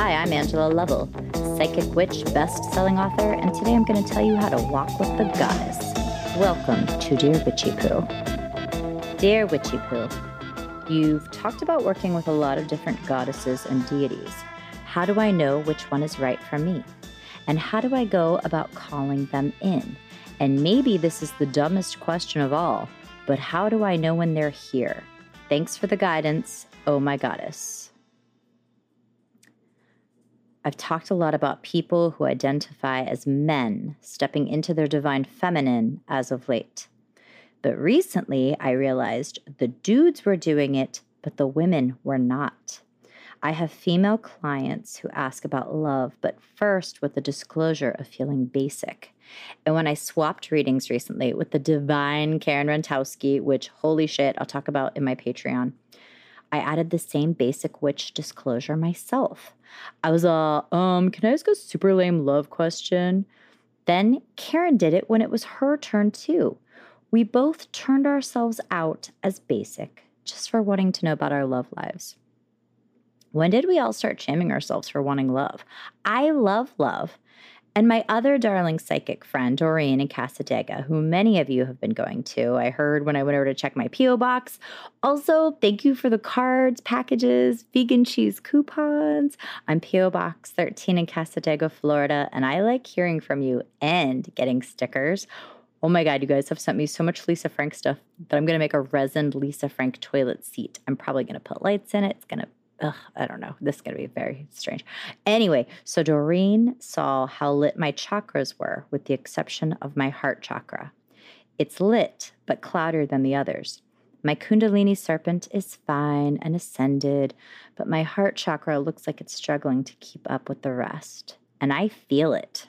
Hi, I'm Angela Lovell, psychic witch, best-selling author, and today I'm going to tell you how to walk with the goddess. Welcome to Dear Witchy Poo. Dear Witchy Poo, you've talked about working with a lot of different goddesses and deities. How do I know which one is right for me? And how do I go about calling them in? And maybe this is the dumbest question of all, but how do I know when they're here? Thanks for the guidance, oh my goddess. I've talked a lot about people who identify as men stepping into their divine feminine as of late. But recently, I realized the dudes were doing it, but the women were not. I have female clients who ask about love, but first with the disclosure of feeling basic. And when I swapped readings recently with the divine Karen Rentowski, which, holy shit, I'll talk about in my Patreon, I added the same basic witch disclosure myself. I was all, can I ask a super lame love question? Then Karen did it when it was her turn too. We both turned ourselves out as basic just for wanting to know about our love lives. When did we all start shaming ourselves for wanting love? I love love. And my other darling psychic friend, Doreen in Casadega, who many of you have been going to. I heard when I went over to check my P.O. box. Also, thank you for the cards, packages, vegan cheese coupons. I'm P.O. Box 13 in Casadega, Florida, and I like hearing from you and getting stickers. Oh my God, you guys have sent me so much Lisa Frank stuff that I'm going to make a resin Lisa Frank toilet seat. I'm probably going to put lights in it. It's going to I don't know. This is going to be very strange. Anyway, so Doreen saw how lit my chakras were with the exception of my heart chakra. It's lit, but cloudier than the others. My kundalini serpent is fine and ascended, but my heart chakra looks like it's struggling to keep up with the rest. And I feel it.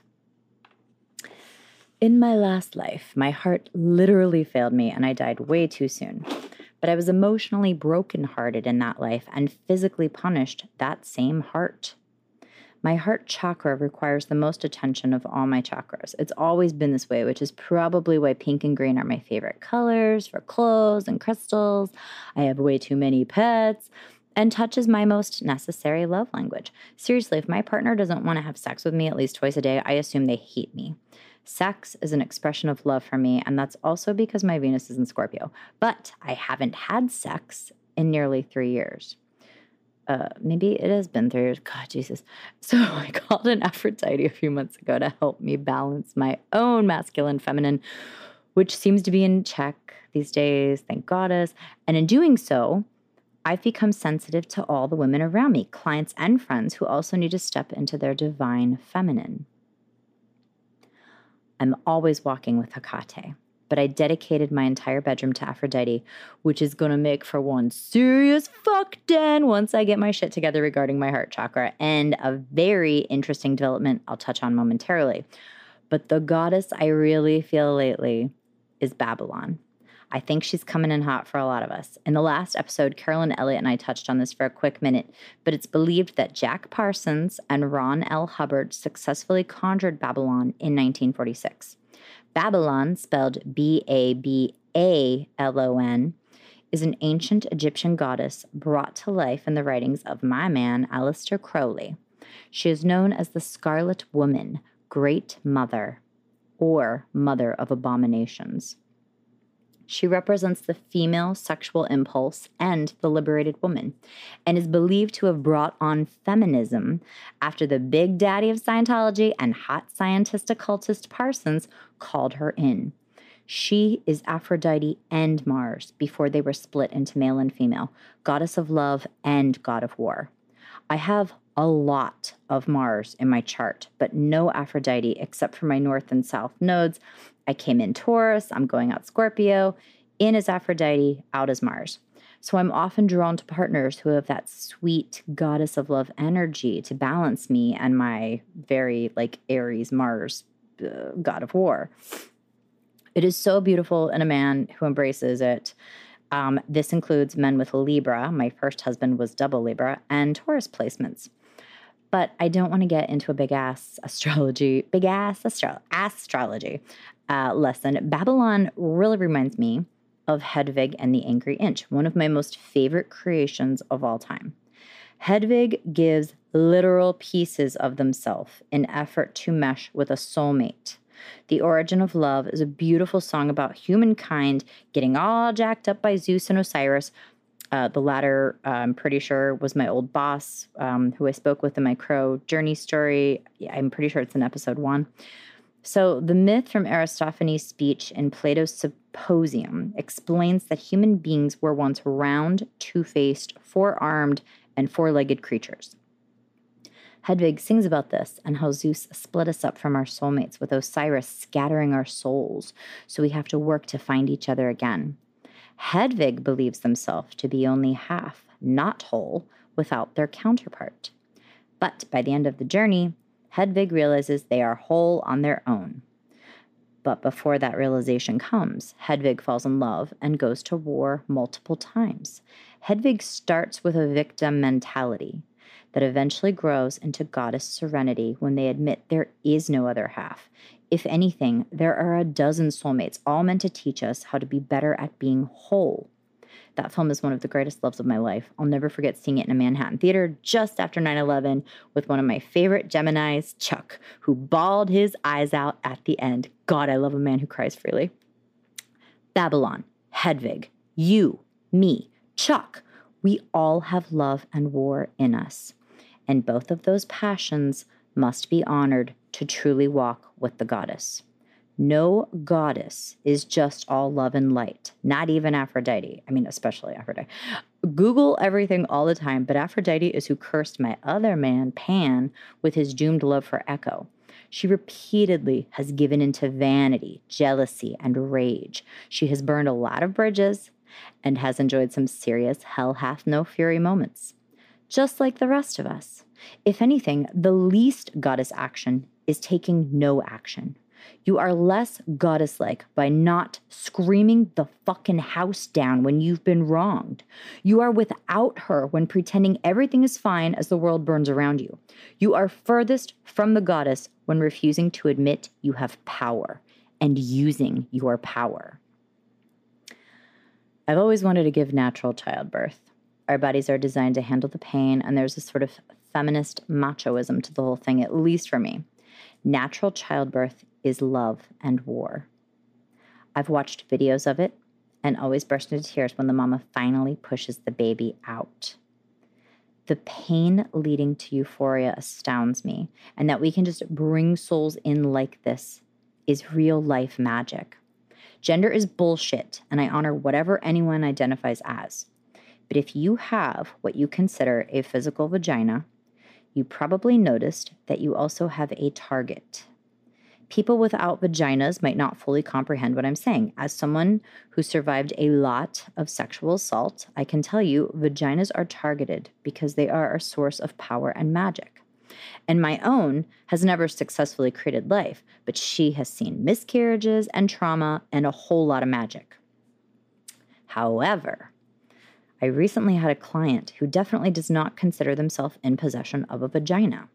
In my last life, my heart literally failed me and I died way too soon. But I was emotionally brokenhearted in that life and physically punished that same heart. My heart chakra requires the most attention of all my chakras. It's always been this way, which is probably why pink and green are my favorite colors for clothes and crystals. I have way too many pets. And touch is my most necessary love language. Seriously, if my partner doesn't want to have sex with me at least twice a day, I assume they hate me. Sex is an expression of love for me, and that's also because my Venus is in Scorpio. But I haven't had sex in nearly 3 years. Maybe it has been 3 years. God, Jesus. So I called an Aphrodite a few months ago to help me balance my own masculine, feminine, which seems to be in check these days, thank goddess. And in doing so, I've become sensitive to all the women around me, clients and friends who also need to step into their divine feminine. I'm always walking with Hecate, but I dedicated my entire bedroom to Aphrodite, which is going to make for one serious fuck den once I get my shit together regarding my heart chakra, and a very interesting development I'll touch on momentarily. But the goddess I really feel lately is Babylon. I think she's coming in hot for a lot of us. In the last episode, Carolyn Elliott and I touched on this for a quick minute, but it's believed that Jack Parsons and Ron L. Hubbard successfully conjured Babylon in 1946. Babylon, spelled B-A-B-A-L-O-N, is an ancient Egyptian goddess brought to life in the writings of my man, Aleister Crowley. She is known as the Scarlet Woman, Great Mother, or Mother of Abominations. She represents the female sexual impulse and the liberated woman, and is believed to have brought on feminism after the big daddy of Scientology and hot scientist occultist Parsons called her in. She is Aphrodite and Mars before they were split into male and female, goddess of love and god of war. I have a lot of Mars in my chart, but no Aphrodite except for my north and south nodes. I came in Taurus, I'm going out Scorpio, in as Aphrodite, out as Mars. So I'm often drawn to partners who have that sweet goddess of love energy to balance me and my very Aries, Mars, god of war. It is so beautiful in a man who embraces it. This includes men with Libra. My first husband was double Libra and Taurus placements. But I don't want to get into a big ass astrology lesson. Babylon really reminds me of Hedwig and the Angry Inch, one of my most favorite creations of all time. Hedwig gives literal pieces of themselves in effort to mesh with a soulmate. The Origin of Love is a beautiful song about humankind getting all jacked up by Zeus and Osiris. The latter, I'm pretty sure, was my old boss who I spoke with in my Crow Journey story. Yeah, I'm pretty sure it's in episode 1. So the myth from Aristophanes' speech in Plato's Symposium explains that human beings were once round, two-faced, four-armed, and four-legged creatures. Hedwig sings about this and how Zeus split us up from our soulmates, with Osiris scattering our souls, so we have to work to find each other again. Hedwig believes themselves to be only half, not whole, without their counterpart. But by the end of the journey, Hedwig realizes they are whole on their own. But before that realization comes, Hedwig falls in love and goes to war multiple times. Hedwig starts with a victim mentality that eventually grows into goddess serenity when they admit there is no other half. If anything, there are a dozen soulmates, all meant to teach us how to be better at being whole. That film is one of the greatest loves of my life. I'll never forget seeing it in a Manhattan theater just after 9/11 with one of my favorite Geminis, Chuck, who bawled his eyes out at the end. God, I love a man who cries freely. Babylon, Hedwig, you, me, Chuck, we all have love and war in us. And both of those passions must be honored to truly walk with the goddess. No goddess is just all love and light, not even Aphrodite. I mean, especially Aphrodite. Google everything all the time, but Aphrodite is who cursed my other man, Pan, with his doomed love for Echo. She repeatedly has given into vanity, jealousy, and rage. She has burned a lot of bridges and has enjoyed some serious hell hath no fury moments. Just like the rest of us. If anything, the least goddess action is taking no action. You are less goddess-like by not screaming the fucking house down when you've been wronged. You are without her when pretending everything is fine as the world burns around you. You are furthest from the goddess when refusing to admit you have power and using your power. I've always wanted to give natural childbirth. Our bodies are designed to handle the pain, and there's a sort of feminist machoism to the whole thing, at least for me. Natural childbirth is love and war. I've watched videos of it and always burst into tears when the mama finally pushes the baby out. The pain leading to euphoria astounds me, and that we can just bring souls in like this is real life magic. Gender is bullshit, and I honor whatever anyone identifies as. But if you have what you consider a physical vagina, you probably noticed that you also have a target. People without vaginas might not fully comprehend what I'm saying. As someone who survived a lot of sexual assault, I can tell you vaginas are targeted because they are a source of power and magic. And my own has never successfully created life, but she has seen miscarriages and trauma and a whole lot of magic. However, I recently had a client who definitely does not consider themselves in possession of a vagina.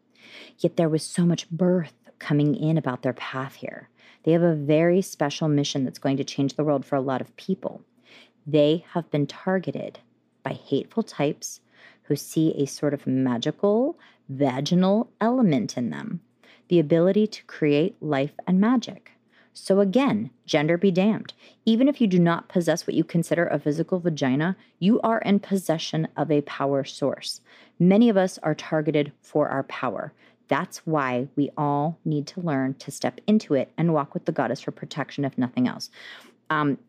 Yet there was so much birth coming in about their path here. They have a very special mission that's going to change the world for a lot of people. They have been targeted by hateful types who see a sort of magical, vaginal element in them, the ability to create life and magic. So again, gender be damned. Even if you do not possess what you consider a physical vagina, you are in possession of a power source. Many of us are targeted for our power. That's why we all need to learn to step into it and walk with the goddess for protection, if nothing else. Kind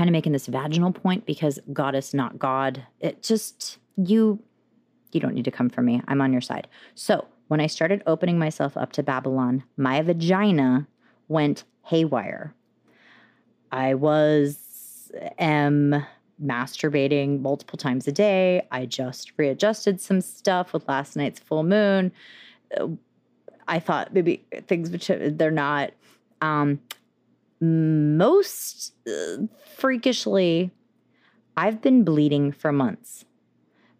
of making this vaginal point because goddess, not God. It just, you don't need to come for me. I'm on your side. So when I started opening myself up to Babylon, my vagina went haywire. I was masturbating multiple times a day. I just readjusted some stuff with last night's full moon. I thought maybe things, which they're not. Most freakishly, I've been bleeding for months.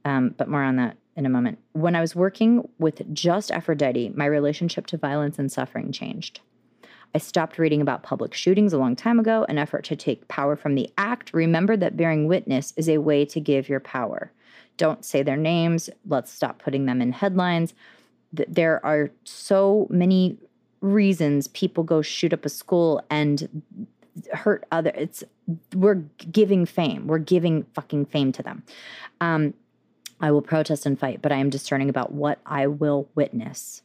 But more on that in a moment. When I was working with just Aphrodite, my relationship to violence and suffering changed. I stopped reading about public shootings a long time ago, an effort to take power from the act. Remember that bearing witness is a way to give your power. Don't say their names. Let's stop putting them in headlines. There are so many reasons people go shoot up a school and hurt other. We're giving fame. We're giving fucking fame to them. I will protest and fight, but I am discerning about what I will witness.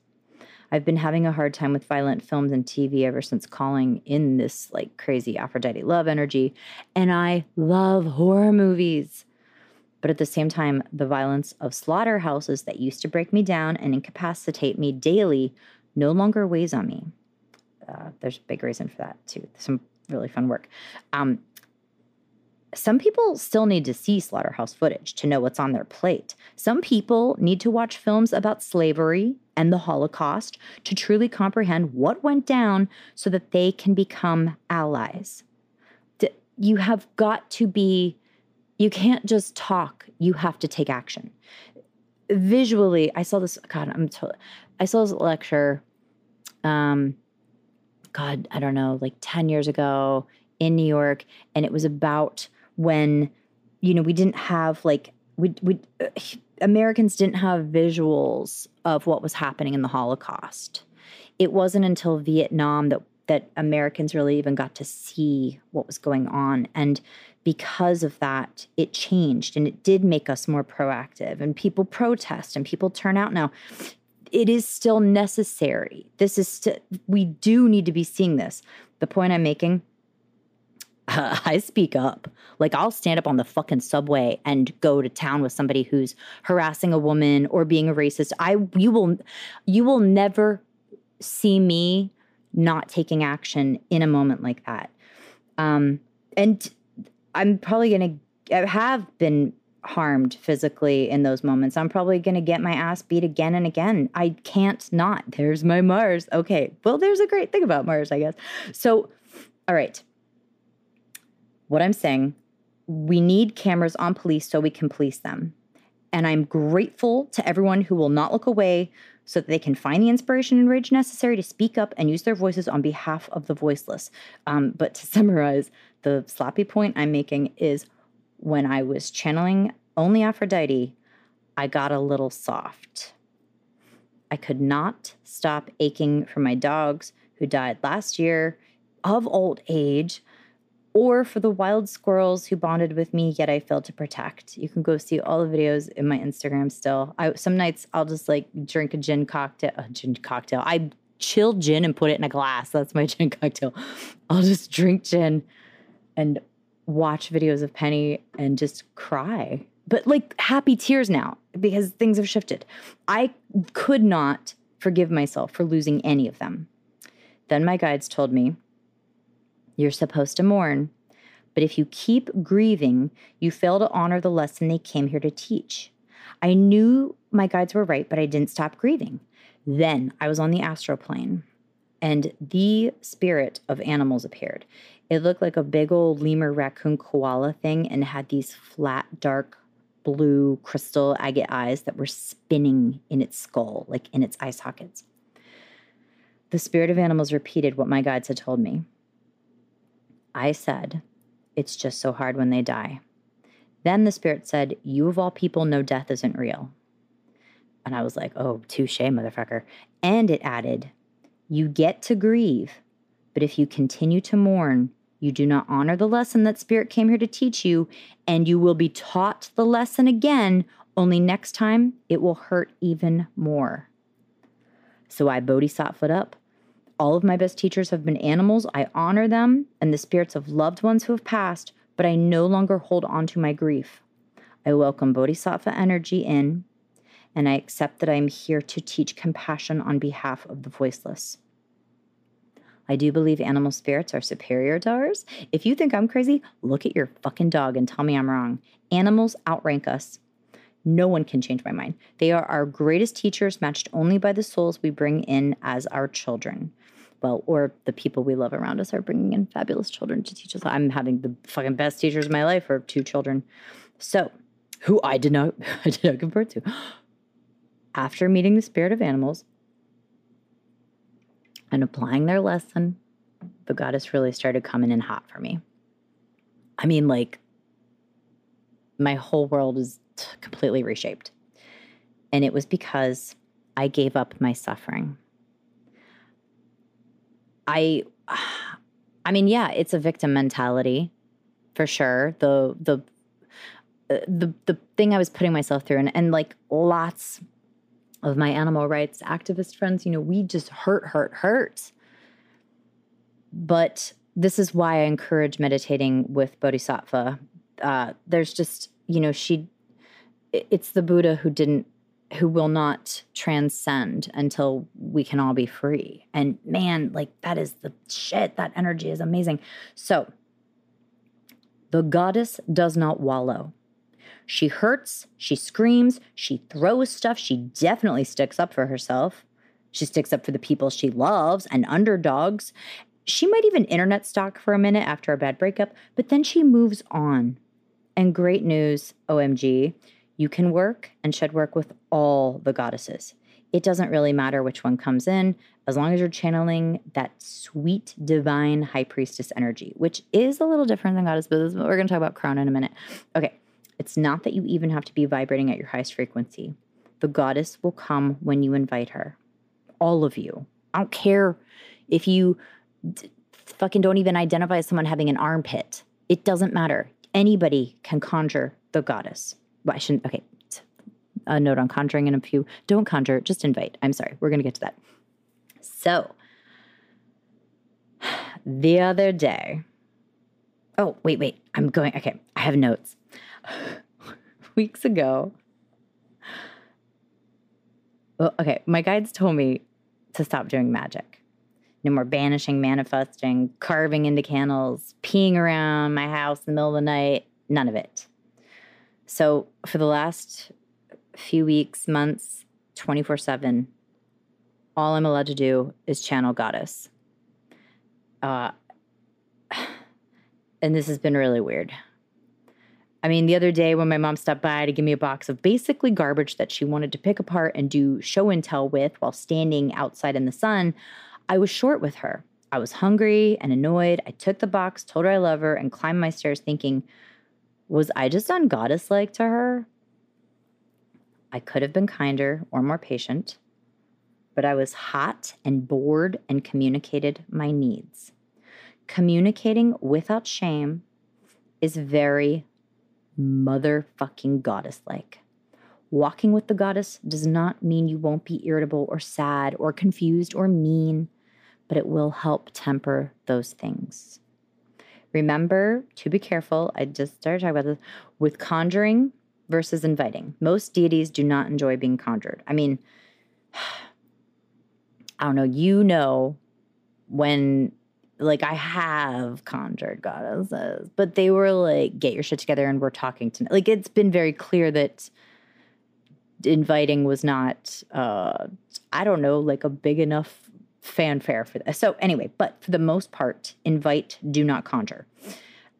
I've been having a hard time with violent films and TV ever since calling in this like crazy Aphrodite love energy. And I love horror movies. But at the same time, the violence of slaughterhouses that used to break me down and incapacitate me daily no longer weighs on me. There's a big reason for that, too. Some really fun work. Some people still need to see slaughterhouse footage to know what's on their plate. Some people need to watch films about slavery and the Holocaust to truly comprehend what went down so that they can become allies. You have got to be... You can't just talk. You have to take action. Visually, I saw this. God, I saw this lecture. God, I don't know, like 10 years ago in New York, and it was about when, you know, we didn't have like Americans didn't have visuals of what was happening in the Holocaust. It wasn't until Vietnam that Americans really even got to see what was going on. And because of that, it changed, and it did make us more proactive, and people protest and people turn out now. It is still necessary. We do need to be seeing this. The point I'm making, I speak up. Like, I'll stand up on the fucking subway and go to town with somebody who's harassing a woman or being a racist. You will never see me not taking action in a moment like that. And I'm probably going to have been harmed physically in those moments. I'm probably going to get my ass beat again and again. I can't not. There's my Mars. Okay. Well, there's a great thing about Mars, I guess. So, all right. What I'm saying, we need cameras on police so we can police them. And I'm grateful to everyone who will not look away so that they can find the inspiration and rage necessary to speak up and use their voices on behalf of the voiceless. But to summarize, the sloppy point I'm making is when I was channeling only Aphrodite, I got a little soft. I could not stop aching for my dogs who died last year of old age, or for the wild squirrels who bonded with me, yet I failed to protect. You can go see all the videos in my Instagram still. Some nights I'll just like drink a gin cocktail. I chill gin and put it in a glass. That's my gin cocktail. I'll just drink gin and watch videos of Penny and just cry. But like happy tears now because things have shifted. I could not forgive myself for losing any of them. Then my guides told me, "You're supposed to mourn, but if you keep grieving, you fail to honor the lesson they came here to teach." I knew my guides were right, but I didn't stop grieving. Then I was on the astral plane, and the spirit of animals appeared. It looked like a big old lemur, raccoon, koala thing, and had these flat, dark, blue, crystal agate eyes that were spinning in its skull, like in its eye sockets. The spirit of animals repeated what my guides had told me. I said, "It's just so hard when they die." Then the spirit said, "You of all people know death isn't real." And I was like, "Oh, touche, motherfucker." And it added, "You get to grieve, but if you continue to mourn, you do not honor the lesson that spirit came here to teach you, and you will be taught the lesson again, only next time it will hurt even more." So I bodhisattva'd up. All of my best teachers have been animals. I honor them and the spirits of loved ones who have passed, but I no longer hold on to my grief. I welcome Bodhisattva energy in, and I accept that I am here to teach compassion on behalf of the voiceless. I do believe animal spirits are superior to ours. If you think I'm crazy, look at your fucking dog and tell me I'm wrong. Animals outrank us. No one can change my mind. They are our greatest teachers, matched only by the souls we bring in as our children. Well, or the people we love around us are bringing in fabulous children to teach us. I'm having the fucking best teachers of my life are two children. So, who I did not compare to. After meeting the spirit of animals and applying their lesson, the goddess really started coming in hot for me. I mean, like, my whole world is completely reshaped. And it was because I gave up my suffering. I mean, yeah, it's a victim mentality for sure. The thing I was putting myself through, and like lots of my animal rights activist friends, you know, we just hurt. But this is why I encourage meditating with Bodhisattva. There's just, you know, it's the Buddha who will not transcend until we can all be free. And man, like that is the shit. That energy is amazing. So the goddess does not wallow. She hurts, she screams, she throws stuff. She definitely sticks up for herself. She sticks up for the people she loves and underdogs. She might even internet stalk for a minute after a bad breakup, but then she moves on. And great news, OMG, you can work and should work with all the goddesses. It doesn't really matter which one comes in, as long as you're channeling that sweet, divine high priestess energy, which is a little different than goddess, but we're going to talk about crown in a minute. Okay, it's not that you even have to be vibrating at your highest frequency. The goddess will come when you invite her. All of you. I don't care if you fucking don't even identify as someone having an armpit. It doesn't matter. Anybody can conjure the goddess. Well, I shouldn't. Okay. A note on conjuring in a few. Don't conjure. Just invite. I'm sorry. We're going to get to that. So the other day. Oh, wait. I'm going. Okay. I have notes. Weeks ago. Well, okay. My guides told me to stop doing magic. No more banishing, manifesting, carving into candles, peeing around my house in the middle of the night. None of it. So for the last few weeks, months, 24/7, all I'm allowed to do is channel goddess. And this has been really weird. I mean, the other day when my mom stopped by to give me a box of basically garbage that she wanted to pick apart and do show and tell with while standing outside in the sun, I was short with her. I was hungry and annoyed. I took the box, told her I love her, and climbed my stairs thinking, was I just ungoddess-like to her? I could have been kinder or more patient, but I was hot and bored and communicated my needs. Communicating without shame is very motherfucking goddess-like. Walking with the goddess does not mean you won't be irritable or sad or confused or mean, but it will help temper those things. Remember to be careful. I just started talking about this with conjuring versus inviting. Most deities do not enjoy being conjured. I mean, I don't know. You know, when like I have conjured goddesses, but they were like, get your shit together and we're talking tonight. Like it's been very clear that inviting was not, I don't know, like a big enough fanfare for this. So anyway, but for the most part, invite, do not conjure.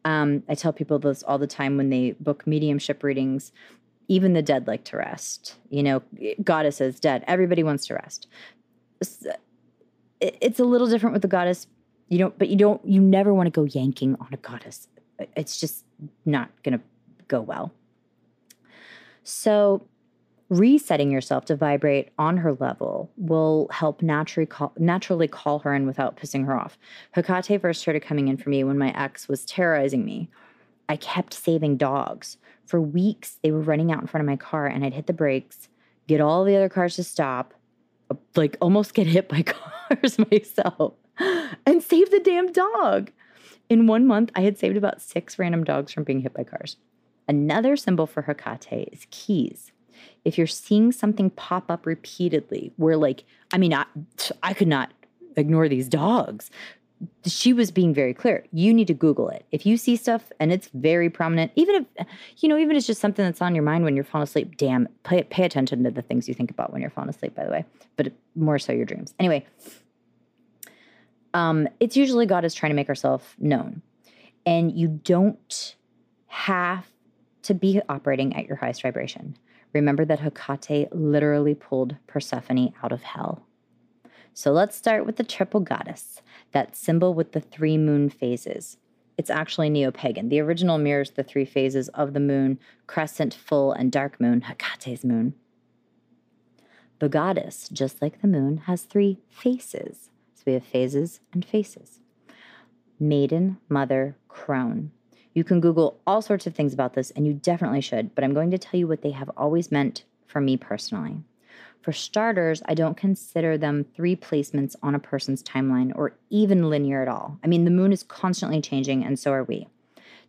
I tell people this all the time when they book mediumship readings, even the dead like to rest. You know, goddesses, dead, everybody wants to rest. It's a little different with the goddess, you never want to go yanking on a goddess. It's just not going to go well. So resetting yourself to vibrate on her level will help naturally call her in without pissing her off. Hecate first started coming in for me when my ex was terrorizing me. I kept saving dogs. For weeks, they were running out in front of my car, and I'd hit the brakes, get all the other cars to stop, like almost get hit by cars myself, and save the damn dog. In 1 month, I had saved about 6 random dogs from being hit by cars. Another symbol for Hecate is keys. If you're seeing something pop up repeatedly, where like, I mean, I could not ignore these dogs. She was being very clear. You need to Google it. If you see stuff and it's very prominent, even if it's just something that's on your mind when you're falling asleep, damn, pay attention to the things you think about when you're falling asleep, by the way, but more so your dreams. Anyway, it's usually goddess trying to make herself known. And you don't have to be operating at your highest vibration. Remember that Hecate literally pulled Persephone out of hell. So let's start with the triple goddess, that symbol with the 3 moon phases. it's actually neo-pagan. The original mirrors the three phases of the moon, crescent, full, and dark moon, Hecate's moon. The goddess, just like the moon, has three faces. So we have phases and faces. Maiden, mother, crone. You can Google all sorts of things about this, and you definitely should, but I'm going to tell you what they have always meant for me personally. For starters, I don't consider them three placements on a person's timeline or even linear at all. I mean, the moon is constantly changing, and so are we.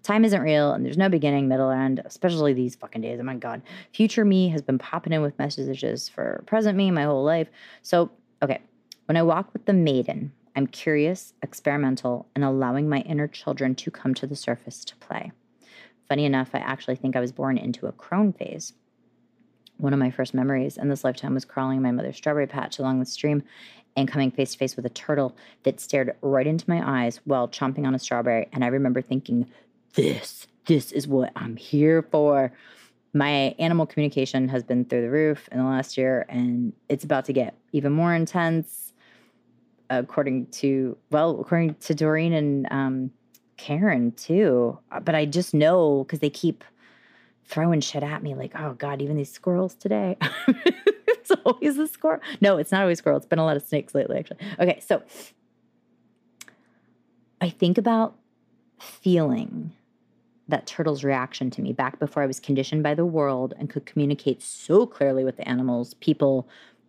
Time isn't real, and there's no beginning, middle, end, especially these fucking days. Oh, my God. Future me has been popping in with messages for present me my whole life. So, okay, when I walk with the maiden, I'm curious, experimental, and allowing my inner children to come to the surface to play. Funny enough, I actually think I was born into a crone phase. One of my first memories in this lifetime was crawling my mother's strawberry patch along the stream and coming face to face with a turtle that stared right into my eyes while chomping on a strawberry. And I remember thinking, this is what I'm here for. My animal communication has been through the roof in the last year, and it's about to get even more intense. According to Doreen and Karen too. But I just know because they keep throwing shit at me like, oh God, even these squirrels today. It's always a squirrel. No, it's not always squirrel. It's been a lot of snakes lately, actually. Okay, so I think about feeling that turtle's reaction to me back before I was conditioned by the world and could communicate so clearly with the animals, people,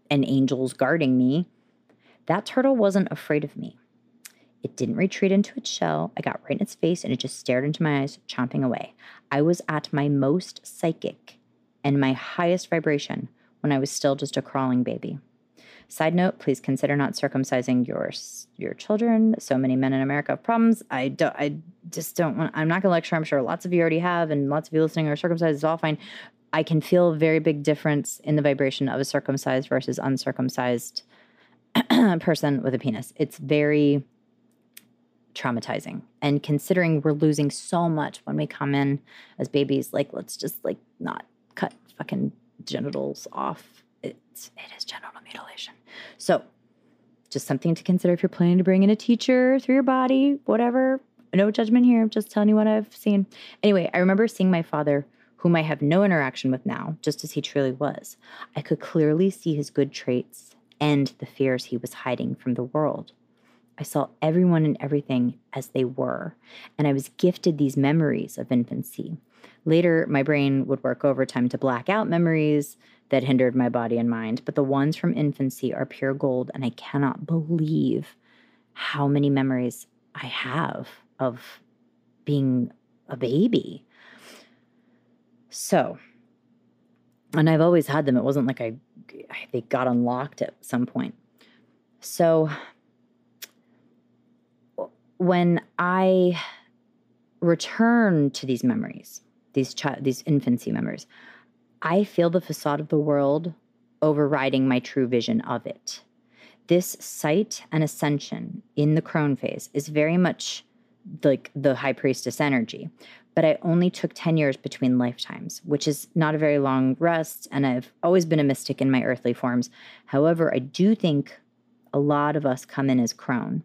and angels guarding me. That turtle wasn't afraid of me. It didn't retreat into its shell. I got right in its face, and it just stared into my eyes, chomping away. I was at my most psychic and my highest vibration when I was still just a crawling baby. Side note, please consider not circumcising your children. So many men in America have problems. I'm not going to lecture. I'm sure lots of you already have, and lots of you listening are circumcised. It's all fine. I can feel a very big difference in the vibration of a circumcised versus uncircumcised person with a penis. It's very traumatizing, and considering we're losing so much when we come in as babies, like, let's just like not cut fucking genitals off. It is genital mutilation. So just something to consider if you're planning to bring in a teacher through your body, whatever. No judgment here. I'm just telling you what I've seen. Anyway, I remember seeing my father, whom I have no interaction with now, just as he truly was. I could clearly see his good traits and the fears he was hiding from the world. I saw everyone and everything as they were, and I was gifted these memories of infancy. Later, my brain would work overtime to black out memories that hindered my body and mind, but the ones from infancy are pure gold, and I cannot believe how many memories I have of being a baby. So, and I've always had them. It wasn't like they got unlocked at some point. So when I return to these memories, these infancy memories, I feel the facade of the world overriding my true vision of it. This sight and ascension in the crone phase is very much like the high priestess energy, but I only took 10 years between lifetimes, which is not a very long rest, and I've always been a mystic in my earthly forms. However, I do think a lot of us come in as crone.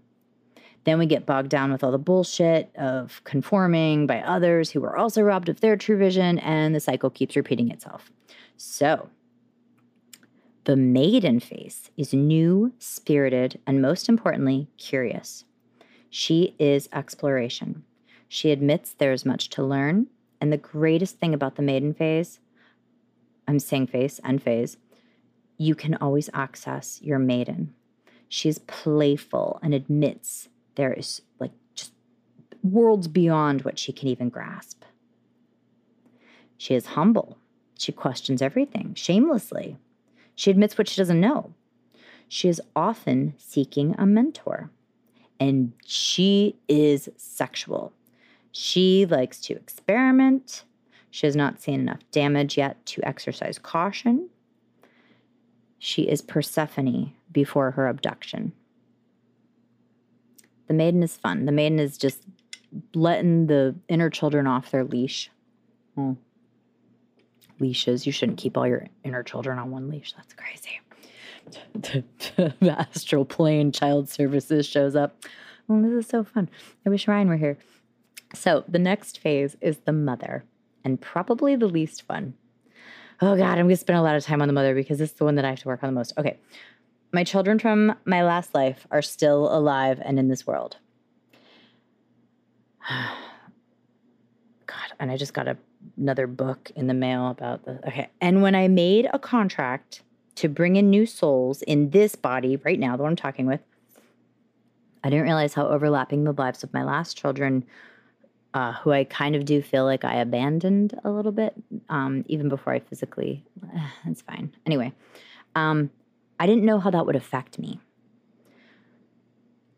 Then we get bogged down with all the bullshit of conforming by others who were also robbed of their true vision, and the cycle keeps repeating itself. So the maiden face is new, spirited, and most importantly, curious. She is exploration. She admits there is much to learn, and the greatest thing about the maiden phase, I'm saying face and phase, you can always access your maiden. She is playful and admits there is like just worlds beyond what she can even grasp. She is humble. She questions everything shamelessly. She admits what she doesn't know. She is often seeking a mentor, and she is sexual. She likes to experiment. She has not seen enough damage yet to exercise caution. She is Persephone before her abduction. The maiden is fun. The maiden is just letting the inner children off their leash. Leashes. You shouldn't keep all your inner children on one leash. That's crazy. The astral plane child services shows up. Oh, this is so fun. I wish Ryan were here. So the next phase is the mother, and probably the least fun. Oh God, I'm going to spend a lot of time on the mother because it's the one that I have to work on the most. Okay. My children from my last life are still alive and in this world. God, and I just got another book in the mail about the, okay. And when I made a contract to bring in new souls in this body right now, the one I'm talking with, I didn't realize how overlapping the lives of my last children, who I kind of do feel like I abandoned a little bit, even before I physically, that's fine. Anyway, I didn't know how that would affect me.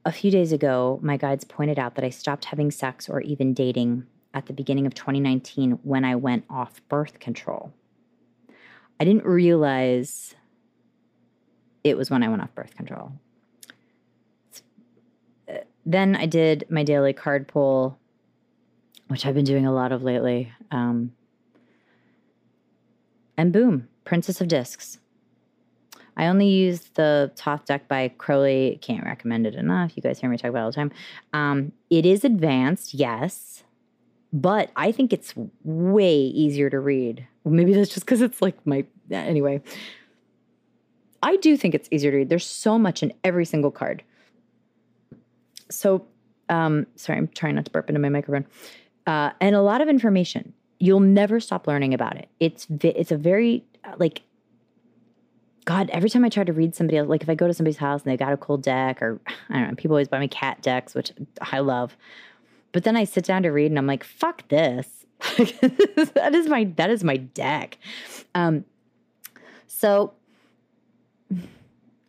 A few days ago, my guides pointed out that I stopped having sex or even dating at the beginning of 2019 when I went off birth control. I didn't realize it was when I went off birth control. Then I did my daily card pull, which I've been doing a lot of lately. And boom, Princess of Discs. I only used the Thoth Deck by Crowley. Can't recommend it enough. You guys hear me talk about it all the time. It is advanced, yes, but I think it's way easier to read. Maybe that's just because it's like my... Anyway, I do think it's easier to read. There's so much in every single card. So, sorry, I'm trying not to burp into my microphone. And a lot of information. You'll never stop learning about it. It's a very, like... God, every time I try to read somebody else, like if I go to somebody's house and they got a cool deck, or I don't know, people always buy me cat decks, which I love. But then I sit down to read and I'm like, fuck this. that is my deck. So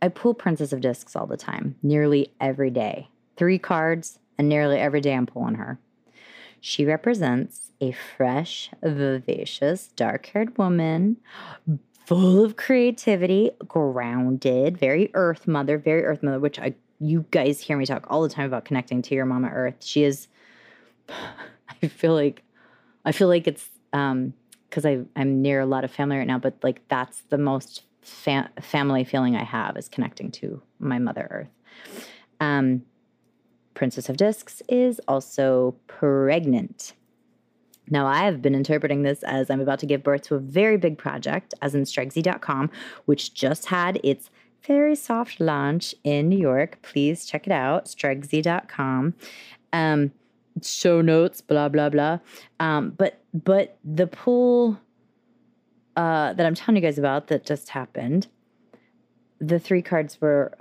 I pull Princess of Discs all the time, nearly every day. 3 cards, and nearly every day I'm pulling her. She represents a fresh, vivacious, dark-haired woman, full of creativity, grounded, very earth mother, which you guys hear me talk all the time about connecting to your mama earth. She is, I feel like it's, cause I'm near a lot of family right now, but like that's the most family feeling I have is connecting to my mother earth. Princess of Discs is also pregnant. Now, I have been interpreting this as I'm about to give birth to a very big project, as in stregzy.com, which just had its very soft launch in New York. Please check it out, stregzy.com. Show notes, blah, blah, blah. But the pool that I'm telling you guys about that just happened, the 3 cards were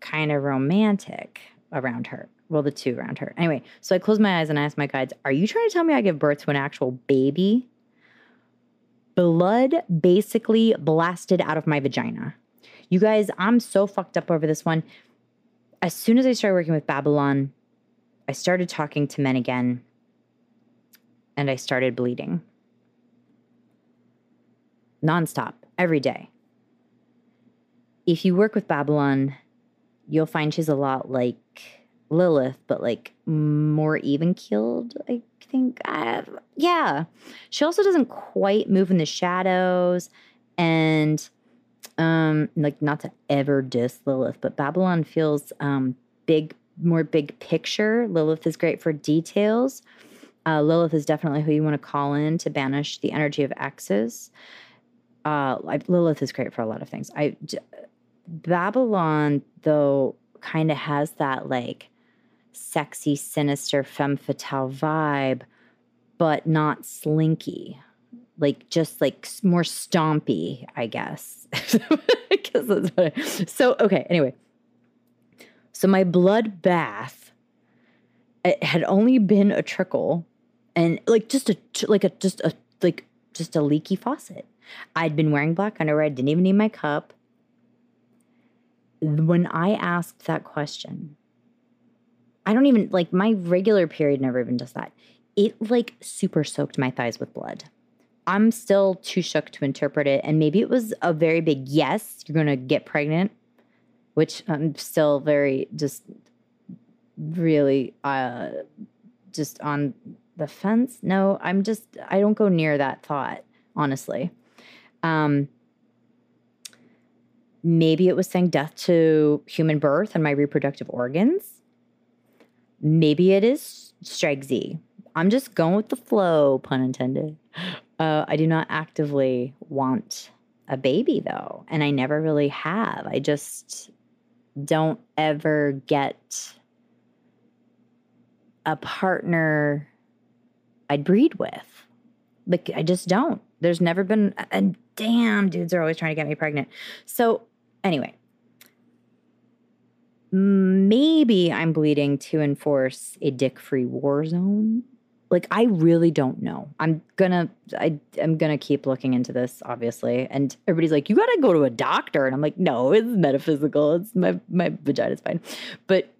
kind of romantic around her. Well, the 2 around her. Anyway, so I closed my eyes and I asked my guides, are you trying to tell me I give birth to an actual baby? Blood basically blasted out of my vagina. You guys, I'm so fucked up over this one. As soon as I started working with Babylon, I started talking to men again and I started bleeding. Nonstop, every day. If you work with Babylon, you'll find she's a lot like Lilith, but like more even keeled, I think. Yeah. She also doesn't quite move in the shadows, and like not to ever diss Lilith, but Babylon feels more big picture. Lilith is great for details. Lilith is definitely who you want to call in to banish the energy of exes. Lilith is great for a lot of things. Babylon though kind of has that like sexy, sinister, femme fatale vibe, but not slinky. Like, just like more stompy, I guess. So, okay, anyway. So my blood bath, it had only been a trickle and like just a leaky faucet. I'd been wearing black underwear. I didn't even need my cup. When I asked that question, I don't even, like, my regular period never even does that. It, like, super soaked my thighs with blood. I'm still too shook to interpret it. And maybe it was a very big yes, you're going to get pregnant, which I'm still very just really just on the fence. No, I don't go near that thought, honestly. Maybe it was saying death to human birth and my reproductive organs. Maybe it is Stregsy. I'm just going with the flow, pun intended. I do not actively want a baby, though, and I never really have. I just don't ever get a partner I'd breed with. Like, I just don't. There's never been, and damn, dudes are always trying to get me pregnant. So anyway, maybe I'm bleeding to enforce a dick-free war zone. Like, I really don't know. I'm gonna keep looking into this, obviously. And everybody's like, you gotta go to a doctor. And I'm like, no, it's metaphysical. It's my vagina's fine. But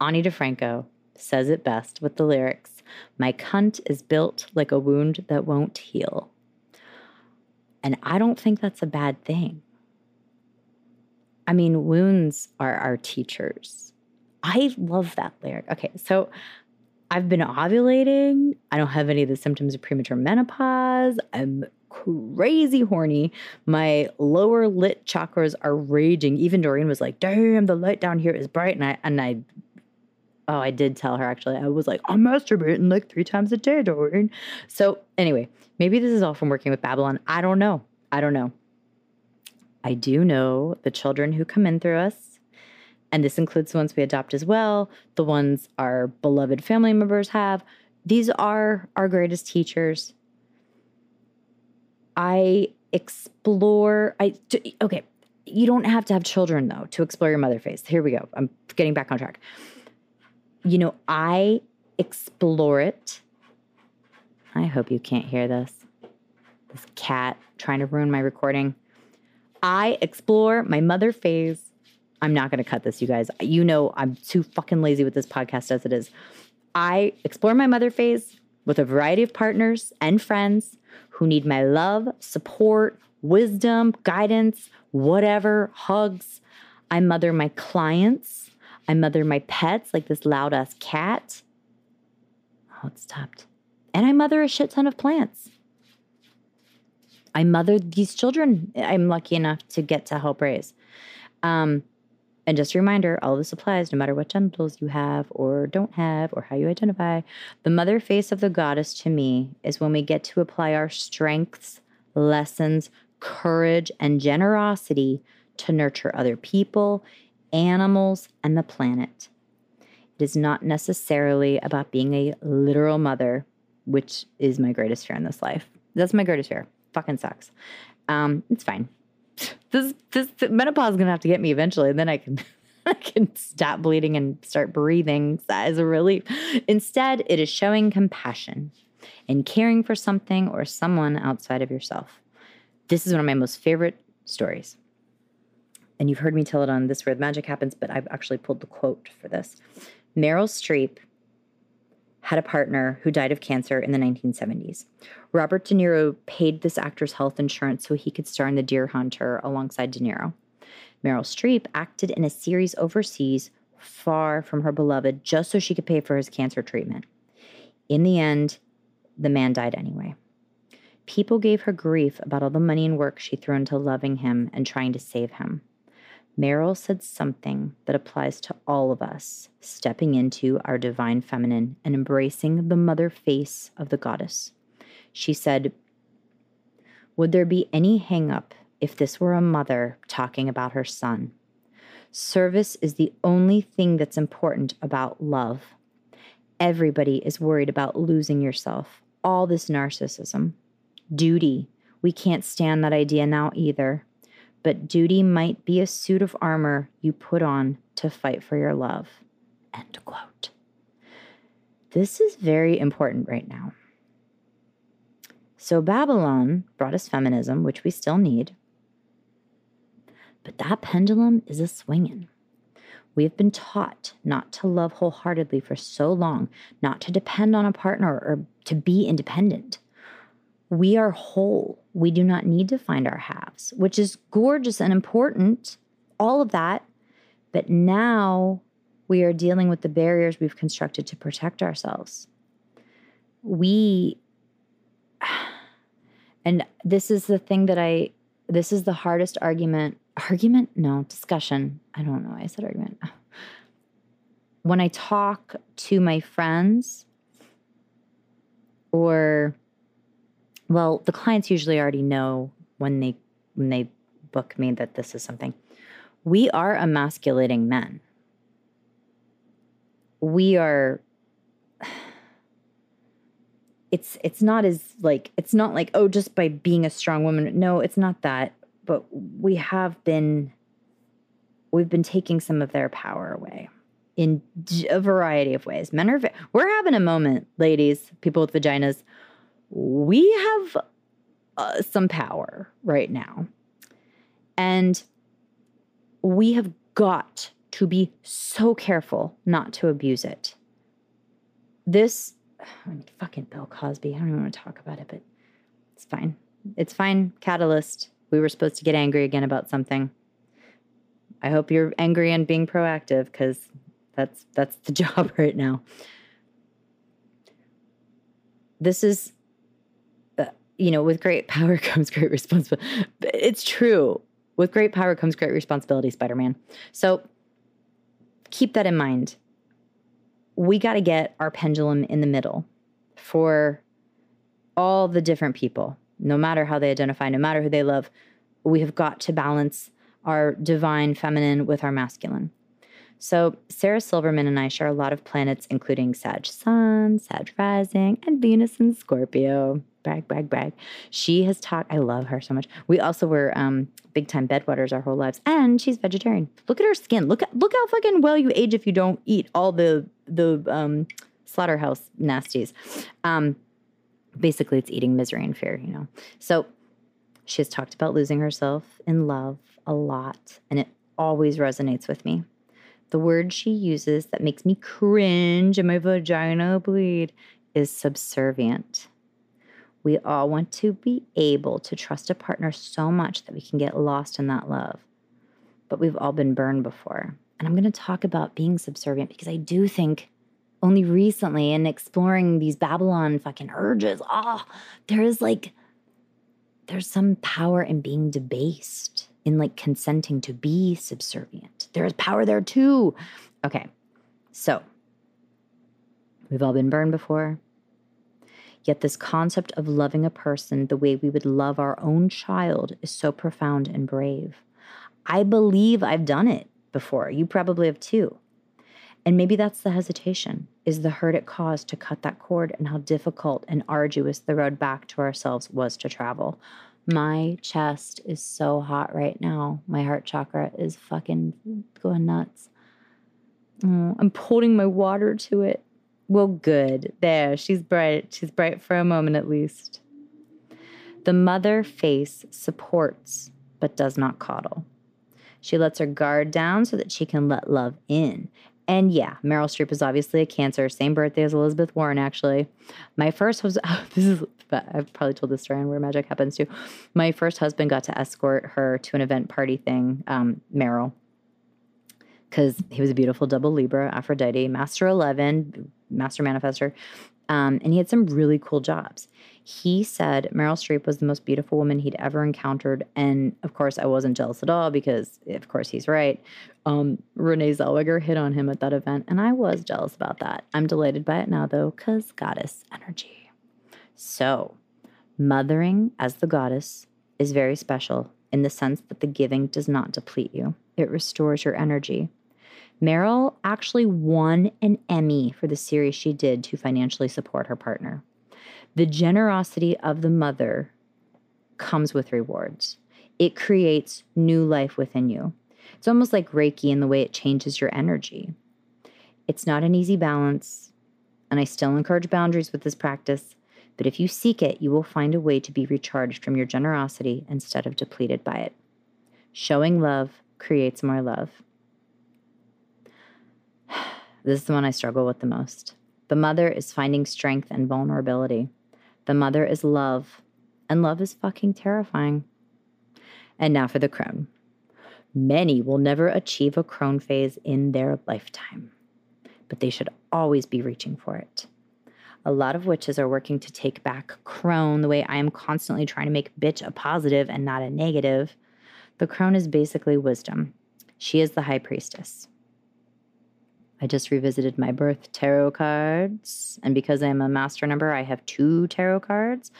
Ani DeFranco says it best with the lyrics, my cunt is built like a wound that won't heal. And I don't think that's a bad thing. I mean, wounds are our teachers. I love that lyric. Okay, so I've been ovulating. I don't have any of the symptoms of premature menopause. I'm crazy horny. My lower lit chakras are raging. Even Doreen was like, damn, the light down here is bright. And I did tell her, actually. I was like, I'm masturbating like 3 times a day, Doreen. So anyway, maybe this is all from working with Babylon. I don't know. I do know the children who come in through us, and this includes the ones we adopt as well, the ones our beloved family members have. These are our greatest teachers. Okay, you don't have to have children, though, to explore your mother phase. Here we go. I'm getting back on track. You know, I explore it. I hope you can't hear this. This cat trying to ruin my recording. I explore my mother phase. I'm not going to cut this, you guys. You know I'm too fucking lazy with this podcast as it is. I explore my mother phase with a variety of partners and friends who need my love, support, wisdom, guidance, whatever, hugs. I mother my clients. I mother my pets, like this loud-ass cat. Oh, it stopped. And I mother a shit ton of plants. I mother these children I'm lucky enough to get to help raise. And just a reminder, all this applies no matter what genitals you have or don't have or how you identify. The mother face of the goddess to me is when we get to apply our strengths, lessons, courage, and generosity to nurture other people, animals, and the planet. It is not necessarily about being a literal mother, which is my greatest fear in this life. That's my greatest fear. Fucking sucks. It's fine. This menopause is going to have to get me eventually, and then I can stop bleeding and start breathing as a relief. Instead, it is showing compassion and caring for something or someone outside of yourself. This is one of my most favorite stories. And you've heard me tell it on This Where the Magic Happens, but I've actually pulled the quote for this. Meryl Streep had a partner who died of cancer in the 1970s. Robert De Niro paid this actor's health insurance so he could star in The Deer Hunter alongside De Niro. Meryl Streep acted in a series overseas far from her beloved just so she could pay for his cancer treatment. In the end, the man died anyway. People gave her grief about all the money and work she threw into loving him and trying to save him. Meryl said something that applies to all of us, stepping into our divine feminine and embracing the mother face of the goddess. She said, would there be any hang-up if this were a mother talking about her son? Service is the only thing that's important about love. Everybody is worried about losing yourself. All this narcissism. Duty. We can't stand that idea now either. But duty might be a suit of armor you put on to fight for your love. End quote. This is very important right now. So Babylon brought us feminism, which we still need. But that pendulum is a-swinging. We have been taught not to love wholeheartedly for so long, not to depend on a partner or to be independent. We are whole. We do not need to find our halves, which is gorgeous and important, all of that. But now we are dealing with the barriers we've constructed to protect ourselves. And this is the thing that this is the hardest argument? No, discussion. I don't know why I said argument. When I talk to my friends or, well, the clients usually already know when they book me that this is something. We are emasculating men. We are, it's not as like, it's not like, oh, just by being a strong woman. No, it's not that. But we have been, we've been taking some of their power away in a variety of ways. Men are, we're having a moment, ladies, people with vaginas. We have some power right now. And we have got to be so careful not to abuse it. This, I mean, fucking Bill Cosby, I don't even want to talk about it, but it's fine. It's fine. Catalyst. We were supposed to get angry again about something. I hope you're angry and being proactive, because that's the job right now. This is, you know, with great power comes great responsibility. It's true. With great power comes great responsibility, Spider-Man. So keep that in mind. We got to get our pendulum in the middle for all the different people, no matter how they identify, no matter who they love. We have got to balance our divine feminine with our masculine. So Sarah Silverman and I share a lot of planets, including Sag Sun, Sag Rising, and Venus in Scorpio. Brag. She has taught, I love her so much. We also were big time bedwetters our whole lives, and she's vegetarian. Look at her skin. Look how fucking well you age if you don't eat all the slaughterhouse nasties. Basically, it's eating misery and fear, you know. So she has talked about losing herself in love a lot, and it always resonates with me. The word she uses that makes me cringe and my vagina bleed is subservient. We all want to be able to trust a partner so much that we can get lost in that love. But we've all been burned before. And I'm going to talk about being subservient, because I do think only recently in exploring these Babylon fucking urges, there's some power in being debased, in like consenting to be subservient. There is power there too. Okay, so we've all been burned before. Yet this concept of loving a person the way we would love our own child is so profound and brave. I believe I've done it before. You probably have too. And maybe that's the hesitation, is the hurt it caused to cut that cord, and how difficult and arduous the road back to ourselves was to travel. My chest is so hot right now. My heart chakra is fucking going nuts. I'm holding my water to it. Well, good. There, she's bright. She's bright for a moment at least. The mother face supports but does not coddle. She lets her guard down so that she can let love in. And yeah, Meryl Streep is obviously a Cancer. Same birthday as Elizabeth Warren, actually. My first was, I've probably told this story on Where Magic Happens Too. My first husband got to escort her to an event party thing, Meryl, because he was a beautiful double Libra, Aphrodite, Master 11, Master Manifester, and he had some really cool jobs. He said Meryl Streep was the most beautiful woman he'd ever encountered, and of course I wasn't jealous at all, because of course he's right. Renee Zellweger hit on him at that event, and I was jealous about that. I'm delighted by it now though, because goddess energy. So mothering as the goddess is very special in the sense that the giving does not deplete you. It restores your energy. Meryl actually won an Emmy for the series she did to financially support her partner. The generosity of the mother comes with rewards. It creates new life within you. It's almost like Reiki in the way it changes your energy. It's not an easy balance, and I still encourage boundaries with this practice, but if you seek it, you will find a way to be recharged from your generosity instead of depleted by it. Showing love creates more love. This is the one I struggle with the most. The mother is finding strength and vulnerability. The mother is love, and love is fucking terrifying. And now for the crone. Many will never achieve a crone phase in their lifetime, but they should always be reaching for it. A lot of witches are working to take back crone the way I am constantly trying to make bitch a positive and not a negative. The crone is basically wisdom. She is the high priestess. I just revisited my birth tarot cards. And because I'm a master number, I have two tarot cards.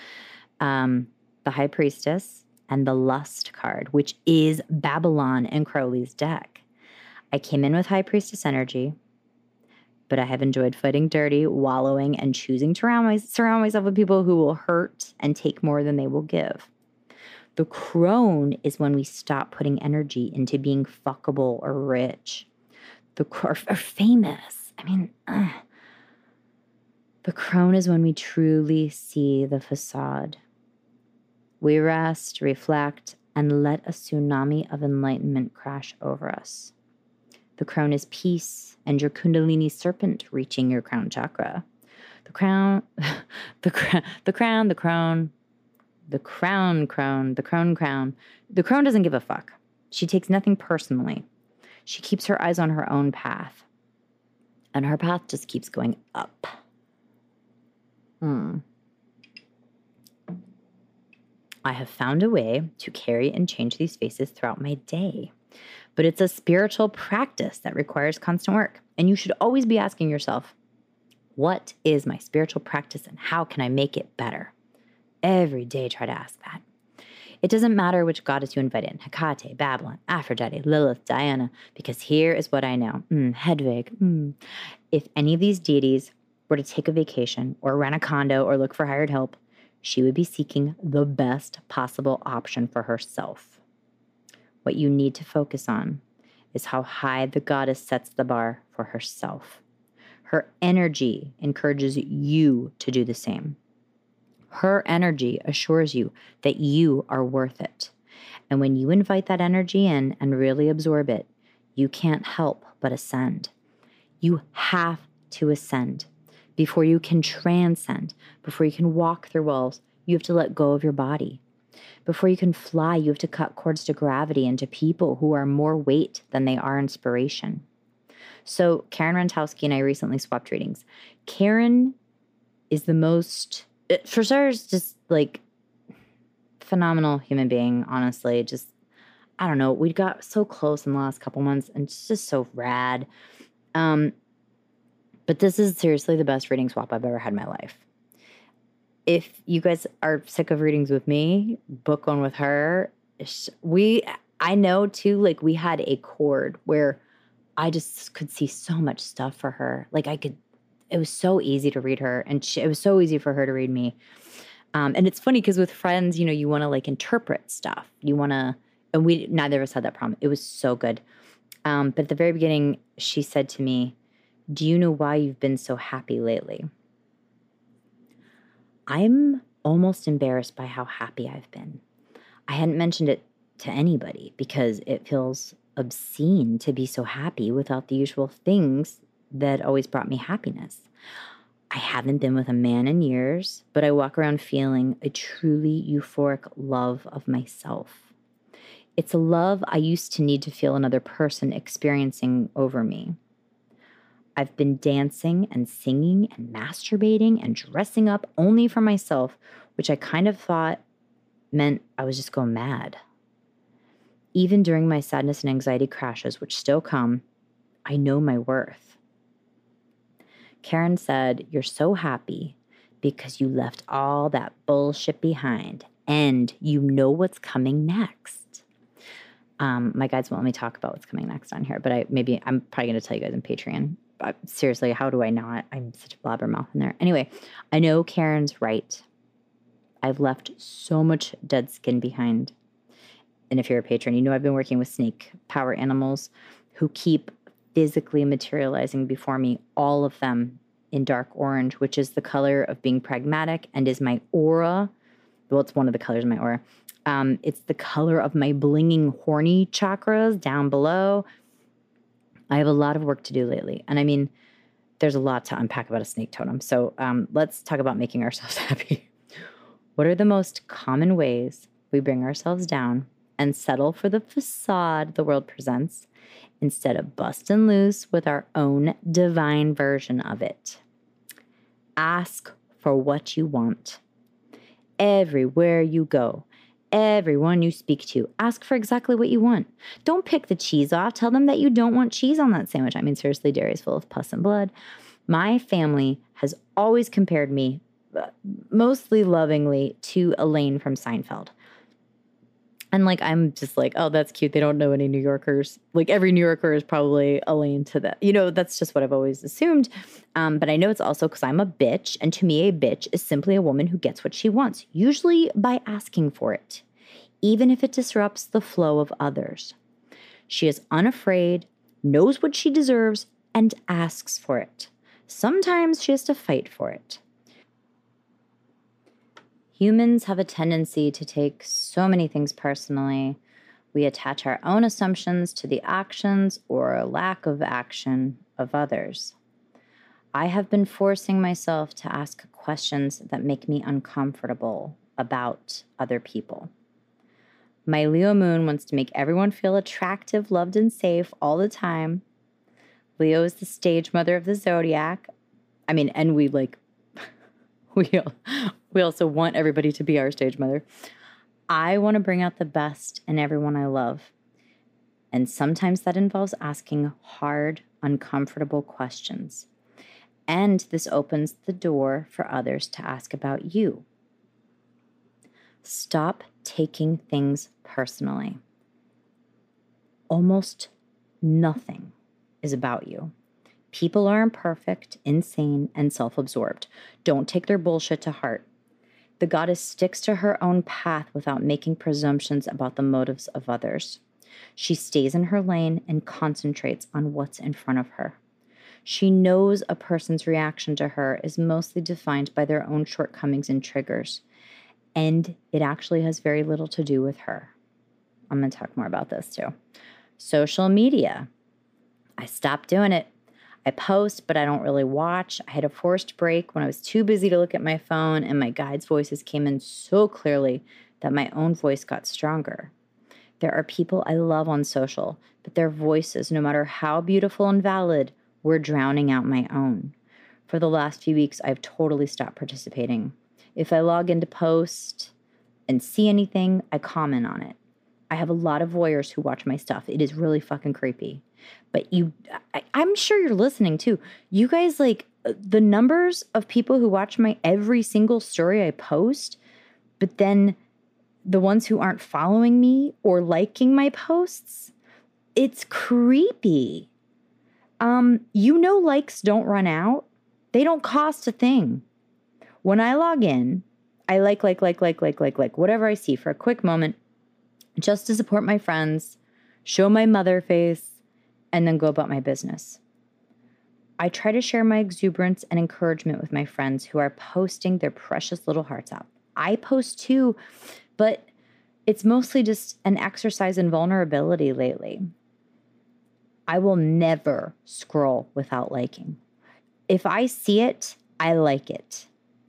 The High Priestess and the Lust card, which is Babylon and Crowley's deck. I came in with High Priestess energy, but I have enjoyed fighting dirty, wallowing, and choosing to surround myself with people who will hurt and take more than they will give. The crone is when we stop putting energy into being fuckable or rich. Or famous. I mean, the crone is when we truly see the facade. We rest, reflect, and let a tsunami of enlightenment crash over us. The crone is peace and your kundalini serpent reaching your crown chakra. The crone. The crone doesn't give a fuck. She takes nothing personally. She keeps her eyes on her own path. And her path just keeps going up. I have found a way to carry and change these faces throughout my day. But it's a spiritual practice that requires constant work. And you should always be asking yourself, what is my spiritual practice and how can I make it better? Every day try to ask that. It doesn't matter which goddess you invite in, Hecate, Babylon, Aphrodite, Lilith, Diana, because here is what I know. Hedwig. If any of these deities were to take a vacation or rent a condo or look for hired help, she would be seeking the best possible option for herself. What you need to focus on is how high the goddess sets the bar for herself. Her energy encourages you to do the same. Her energy assures you that you are worth it. And when you invite that energy in and really absorb it, you can't help but ascend. You have to ascend. Before you can transcend, before you can walk through walls, you have to let go of your body. Before you can fly, you have to cut cords to gravity and to people who are more weight than they are inspiration. So Karen Rentowski and I recently swapped readings. Karen is the most... For starters, just like phenomenal human being, honestly. Just, I don't know. We got so close in the last couple months and it's just so rad. But this is seriously the best reading swap I've ever had in my life. If you guys are sick of readings with me, book one with her. I know too, like we had a cord where I just could see so much stuff for her. Like it was so easy to read her and it was so easy for her to read me. And it's funny because with friends, you know, you want to like interpret stuff. And neither of us had that problem. It was so good. But at the very beginning, she said to me, "Do you know why you've been so happy lately?" I'm almost embarrassed by how happy I've been. I hadn't mentioned it to anybody because it feels obscene to be so happy without the usual things that always brought me happiness. I haven't been with a man in years, but I walk around feeling a truly euphoric love of myself. It's a love I used to need to feel another person experiencing over me. I've been dancing and singing and masturbating and dressing up only for myself, which I kind of thought meant I was just going mad. Even during my sadness and anxiety crashes, which still come, I know my worth. Karen said, "You're so happy because you left all that bullshit behind and you know what's coming next." My guides won't let me talk about what's coming next on here, but I'm probably going to tell you guys on Patreon. But seriously, how do I not? I'm such a blabbermouth in there. Anyway, I know Karen's right. I've left so much dead skin behind. And if you're a patron, you know I've been working with snake power animals who keep physically materializing before me, all of them in dark orange, which is the color of being pragmatic and is my aura. Well, it's one of the colors of my aura. It's the color of my blinging horny chakras down below. I have a lot of work to do lately. And I mean, there's a lot to unpack about a snake totem. So let's talk about making ourselves happy. What are the most common ways we bring ourselves down and settle for the facade the world presents, instead of busting loose with our own divine version of it? Ask for what you want. Everywhere you go, everyone you speak to. Ask for exactly what you want. Don't pick the cheese off. Tell them that you don't want cheese on that sandwich. I mean, seriously, dairy is full of pus and blood. My family has always compared me, mostly lovingly, to Elaine from Seinfeld. And like, I'm just like, oh, that's cute. They don't know any New Yorkers. Like every New Yorker is probably Elaine to them. You know, that's just what I've always assumed. But I know it's also because I'm a bitch. And to me, a bitch is simply a woman who gets what she wants, usually by asking for it, even if it disrupts the flow of others. She is unafraid, knows what she deserves, and asks for it. Sometimes she has to fight for it. Humans have a tendency to take so many things personally. We attach our own assumptions to the actions or lack of action of others. I have been forcing myself to ask questions that make me uncomfortable about other people. My Leo moon wants to make everyone feel attractive, loved, and safe all the time. Leo is the stage mother of the zodiac. I mean, and we like... We also want everybody to be our stage mother. I want to bring out the best in everyone I love. And sometimes that involves asking hard, uncomfortable questions. And this opens the door for others to ask about you. Stop taking things personally. Almost nothing is about you. People are imperfect, insane, and self-absorbed. Don't take their bullshit to heart. The goddess sticks to her own path without making presumptions about the motives of others. She stays in her lane and concentrates on what's in front of her. She knows a person's reaction to her is mostly defined by their own shortcomings and triggers, and it actually has very little to do with her. I'm going to talk more about this too. Social media. I stopped doing it. I post, but I don't really watch. I had a forced break when I was too busy to look at my phone, and my guide's voices came in so clearly that my own voice got stronger. There are people I love on social, but their voices, no matter how beautiful and valid, were drowning out my own. For the last few weeks, I've totally stopped participating. If I log into post and see anything, I comment on it. I have a lot of voyeurs who watch my stuff. It is really fucking creepy. But I'm sure you're listening too. You guys, like, the numbers of people who watch my every single story I post, but then the ones who aren't following me or liking my posts, it's creepy. You know, likes don't run out. They don't cost a thing. When I log in, I like whatever I see for a quick moment, just to support my friends, show my mother face, and then go about my business. I try to share my exuberance and encouragement with my friends who are posting their precious little hearts out. I post too, but it's mostly just an exercise in vulnerability lately. I will never scroll without liking. If I see it, I like it.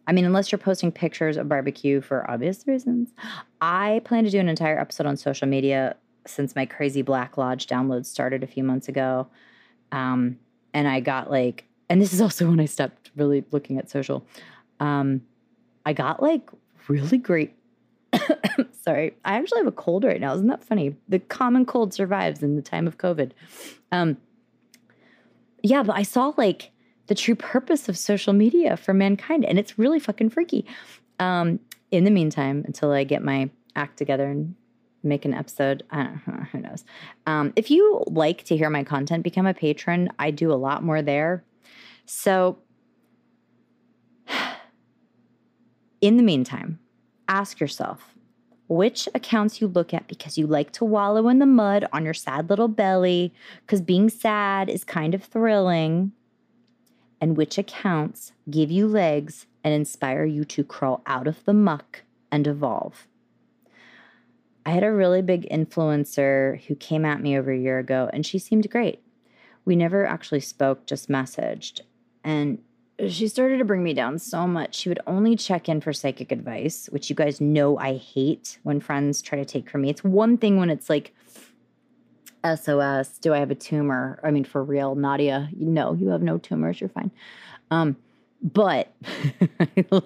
I mean, unless you're posting pictures of barbecue for obvious reasons. I plan to do an entire episode on social media since my crazy Black Lodge download started a few months ago. And I got like, and this is also when I stopped really looking at social. I got like really great, sorry, I actually have a cold right now. Isn't that funny? The common cold survives in the time of COVID. Yeah, but I saw like the true purpose of social media for mankind, and it's really fucking freaky. In the meantime, until I get my act together and make an episode. I don't know, who knows? If you like to hear my content, become a patron. I do a lot more there. So in the meantime, ask yourself which accounts you look at because you like to wallow in the mud on your sad little belly because being sad is kind of thrilling, and which accounts give you legs and inspire you to crawl out of the muck and evolve. I had a really big influencer who came at me over a year ago, and she seemed great. We never actually spoke, just messaged. And she started to bring me down so much. She would only check in for psychic advice, which you guys know I hate when friends try to take from me. It's one thing when it's like, SOS, do I have a tumor? I mean, for real, Nadia, no, you have no tumors, you're fine. But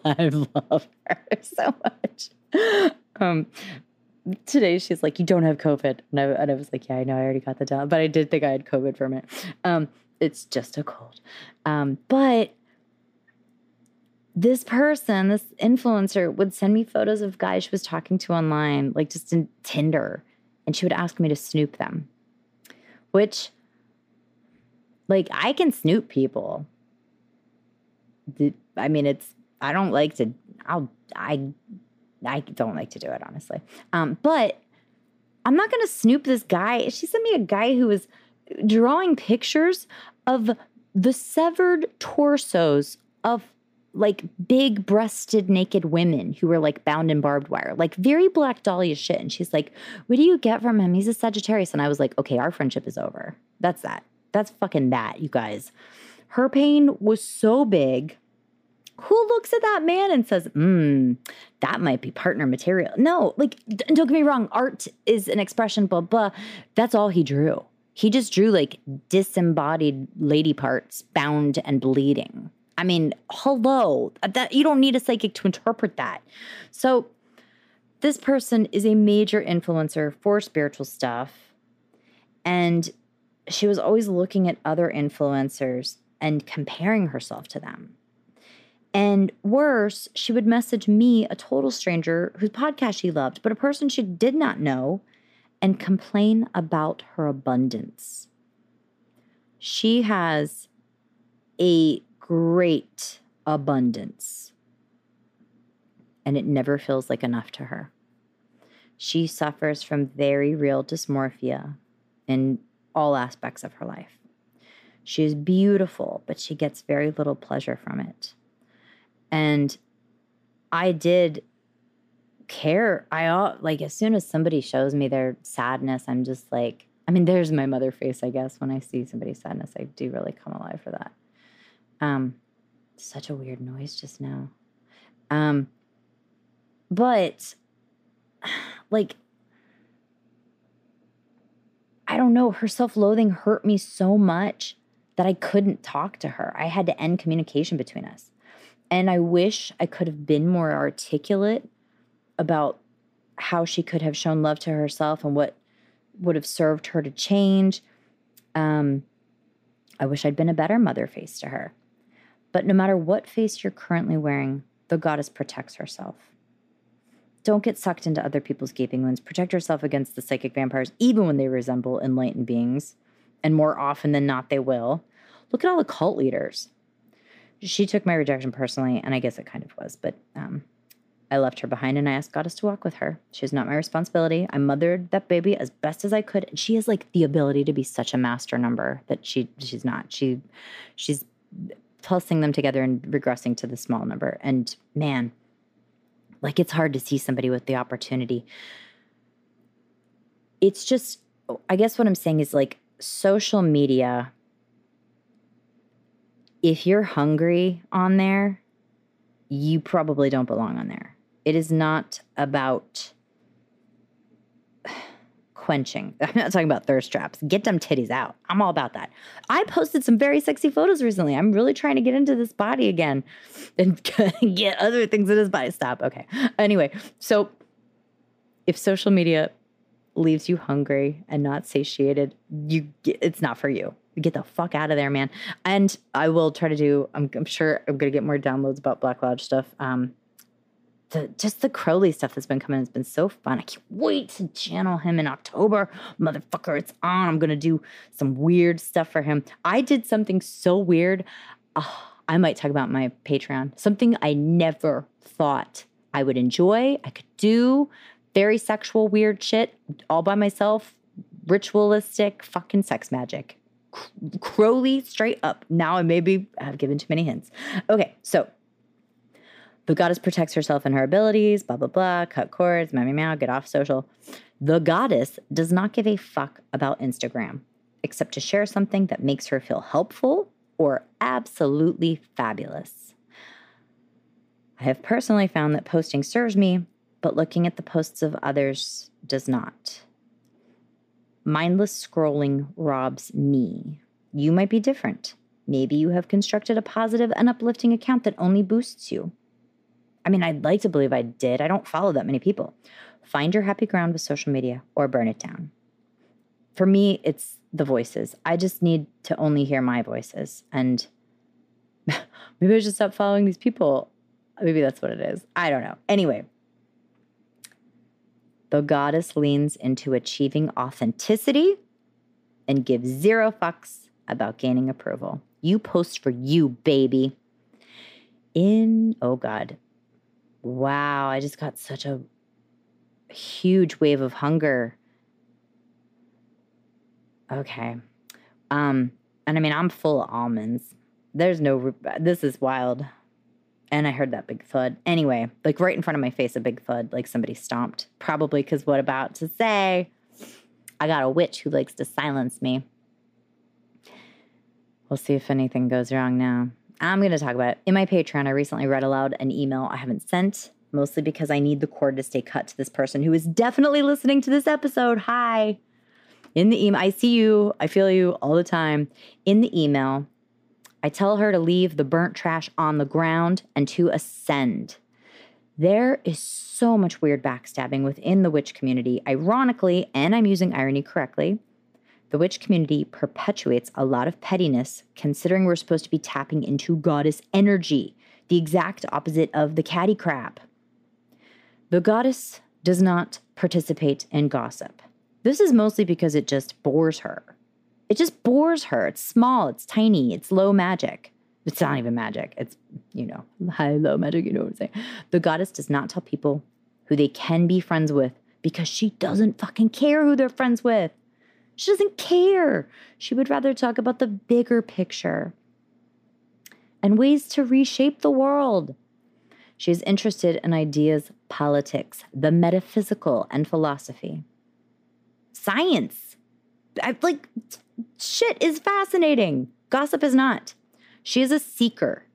I love her so much. today she's like, you don't have COVID. And I was like, yeah, I know, I already got the Delta, but I did think I had COVID for a minute. It's just a cold. But this person, this influencer, would send me photos of guys she was talking to online, like just in Tinder, and she would ask me to snoop them, which, like, I can snoop people. I mean, I don't like to do it, honestly. But I'm not going to snoop this guy. She sent me a guy who was drawing pictures of the severed torsos of, like, big-breasted naked women who were, like, bound in barbed wire. Like, very Black Dahlia shit. And she's like, what do you get from him? He's a Sagittarius. And I was like, okay, our friendship is over. That's that. That's fucking that, you guys. Her pain was so big. Who looks at that man and says, that might be partner material? No, like, don't get me wrong. Art is an expression, blah, blah. That's all he drew. He just drew, like, disembodied lady parts, bound and bleeding. I mean, hello. You don't need a psychic to interpret that. So this person is a major influencer for spiritual stuff. And she was always looking at other influencers and comparing herself to them. And worse, she would message me, a total stranger, whose podcast she loved, but a person she did not know, and complain about her abundance. She has a great abundance, and it never feels like enough to her. She suffers from very real dysmorphia in all aspects of her life. She is beautiful, but she gets very little pleasure from it. And I did care. Like, as soon as somebody shows me their sadness, I'm just like, I mean, there's my mother face, I guess. When I see somebody's sadness, I do really come alive for that. Such a weird noise just now. But, like, I don't know. Her self-loathing hurt me so much that I couldn't talk to her. I had to end communication between us. And I wish I could have been more articulate about how she could have shown love to herself and what would have served her to change. I wish I'd been a better mother face to her. But no matter what face you're currently wearing, the goddess protects herself. Don't get sucked into other people's gaping wounds. Protect yourself against the psychic vampires, even when they resemble enlightened beings. And more often than not, they will. Look at all the cult leaders. She took my rejection personally, and I guess it kind of was, but I left her behind, and I asked Goddess to walk with her. She is not my responsibility. I mothered that baby as best as I could, and she has, like, the ability to be such a master number that she's not. She's pulsing them together and regressing to the small number, and man, like, it's hard to see somebody with the opportunity. It's just, I guess what I'm saying is, like, social media... If you're hungry on there, you probably don't belong on there. It is not about quenching. I'm not talking about thirst traps. Get them titties out. I'm all about that. I posted some very sexy photos recently. I'm really trying to get into this body again and get other things in this body. Stop. Okay. Anyway, so if social media leaves you hungry and not satiated, it's not for you. Get the fuck out of there, man. And I will try to do, I'm sure I'm going to get more downloads about Black Lodge stuff. Just the Crowley stuff that's been coming has been so fun. I can't wait to channel him in October. Motherfucker, it's on. I'm going to do some weird stuff for him. I did something so weird. I might talk about my Patreon. Something I never thought I would enjoy. I could do very sexual weird shit all by myself. Ritualistic fucking sex magic. Crowley straight up. Now I maybe have given too many hints. Okay, so the goddess protects herself and her abilities, blah, blah, blah, cut cords, meow, meow, meow, get off social. The goddess does not give a fuck about Instagram except to share something that makes her feel helpful or absolutely fabulous. I have personally found that posting serves me, but looking at the posts of others does not. Mindless scrolling robs me. You might be different. Maybe you have constructed a positive and uplifting account that only boosts you. I mean, I'd like to believe I did. I don't follow that many people. Find your happy ground with social media or burn it down. For me, it's the voices. I just need to only hear my voices. And maybe I should stop following these people. Maybe that's what it is. I don't know. Anyway, the goddess leans into achieving authenticity and gives zero fucks about gaining approval. You post for you, baby. Oh God. Wow, I just got such a huge wave of hunger. Okay. And I mean, I'm full of almonds. There's no, this is wild. And I heard that big thud. Anyway, like right in front of my face, a big thud, like somebody stomped. Probably because what about to say? I got a witch who likes to silence me. We'll see if anything goes wrong now. I'm going to talk about it. In my Patreon, I recently read aloud an email I haven't sent, mostly because I need the cord to stay cut to this person who is definitely listening to this episode. Hi. In the email, I see you. I feel you all the time. In the email, I tell her to leave the burnt trash on the ground and to ascend. There is so much weird backstabbing within the witch community. Ironically, and I'm using irony correctly, the witch community perpetuates a lot of pettiness, considering we're supposed to be tapping into goddess energy, the exact opposite of the catty crap. The goddess does not participate in gossip. This is mostly because it just bores her. It just bores her. It's small. It's tiny. It's low magic. It's not even magic. It's, you know, high, low magic. You know what I'm saying? The goddess does not tell people who they can be friends with because she doesn't fucking care who they're friends with. She doesn't care. She would rather talk about the bigger picture and ways to reshape the world. She is interested in ideas, politics, the metaphysical, and philosophy. Science. Shit is fascinating. Gossip is not. She is a seeker.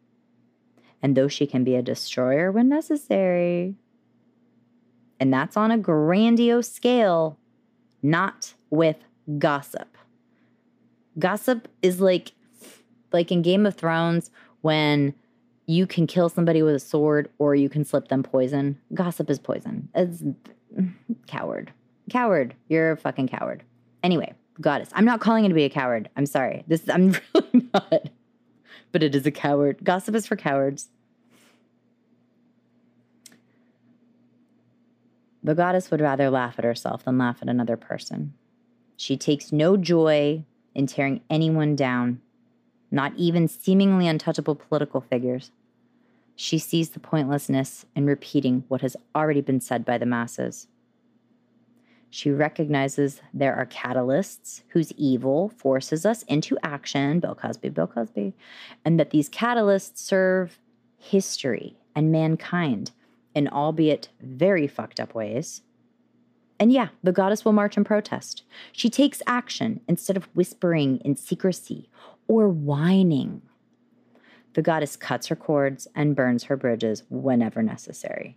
And though she can be a destroyer when necessary, and that's on a grandiose scale, not with gossip. Gossip is like in Game of Thrones when you can kill somebody with a sword or you can slip them poison. Gossip is poison. It's coward. Coward. You're a fucking coward. Anyway, goddess. I'm not calling anybody a coward. I'm sorry. I'm really not. But it is a coward. Gossip is for cowards. The goddess would rather laugh at herself than laugh at another person. She takes no joy in tearing anyone down, not even seemingly untouchable political figures. She sees the pointlessness in repeating what has already been said by the masses. She recognizes there are catalysts whose evil forces us into action, Bill Cosby, and that these catalysts serve history and mankind in albeit very fucked up ways. And yeah, the goddess will march and protest. She takes action instead of whispering in secrecy or whining. The goddess cuts her cords and burns her bridges whenever necessary.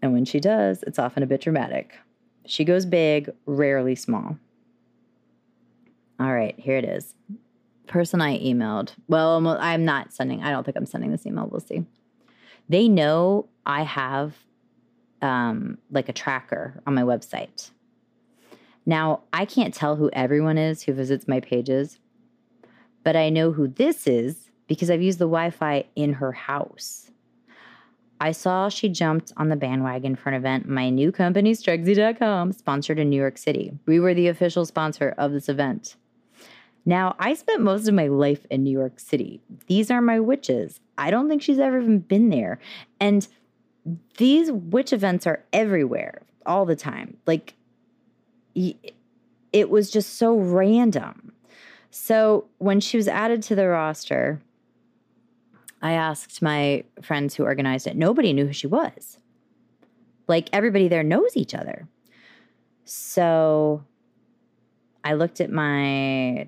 And when she does, it's often a bit dramatic. She goes big, rarely small. All right, here it is. Person I emailed. Well, I don't think I'm sending this email. We'll see. They know I have a tracker on my website. Now, I can't tell who everyone is who visits my pages, but I know who this is because I've used the Wi-Fi in her house. I saw she jumped on the bandwagon for an event my new company, stregzy.com, sponsored in New York City. We were the official sponsor of this event. Now, I spent most of my life in New York City. These are my witches. I don't think she's ever even been there. And these witch events are everywhere all the time. Like, it was just so random. So when she was added to the roster, I asked my friends who organized it. Nobody knew who she was. Like, everybody there knows each other. So I looked at my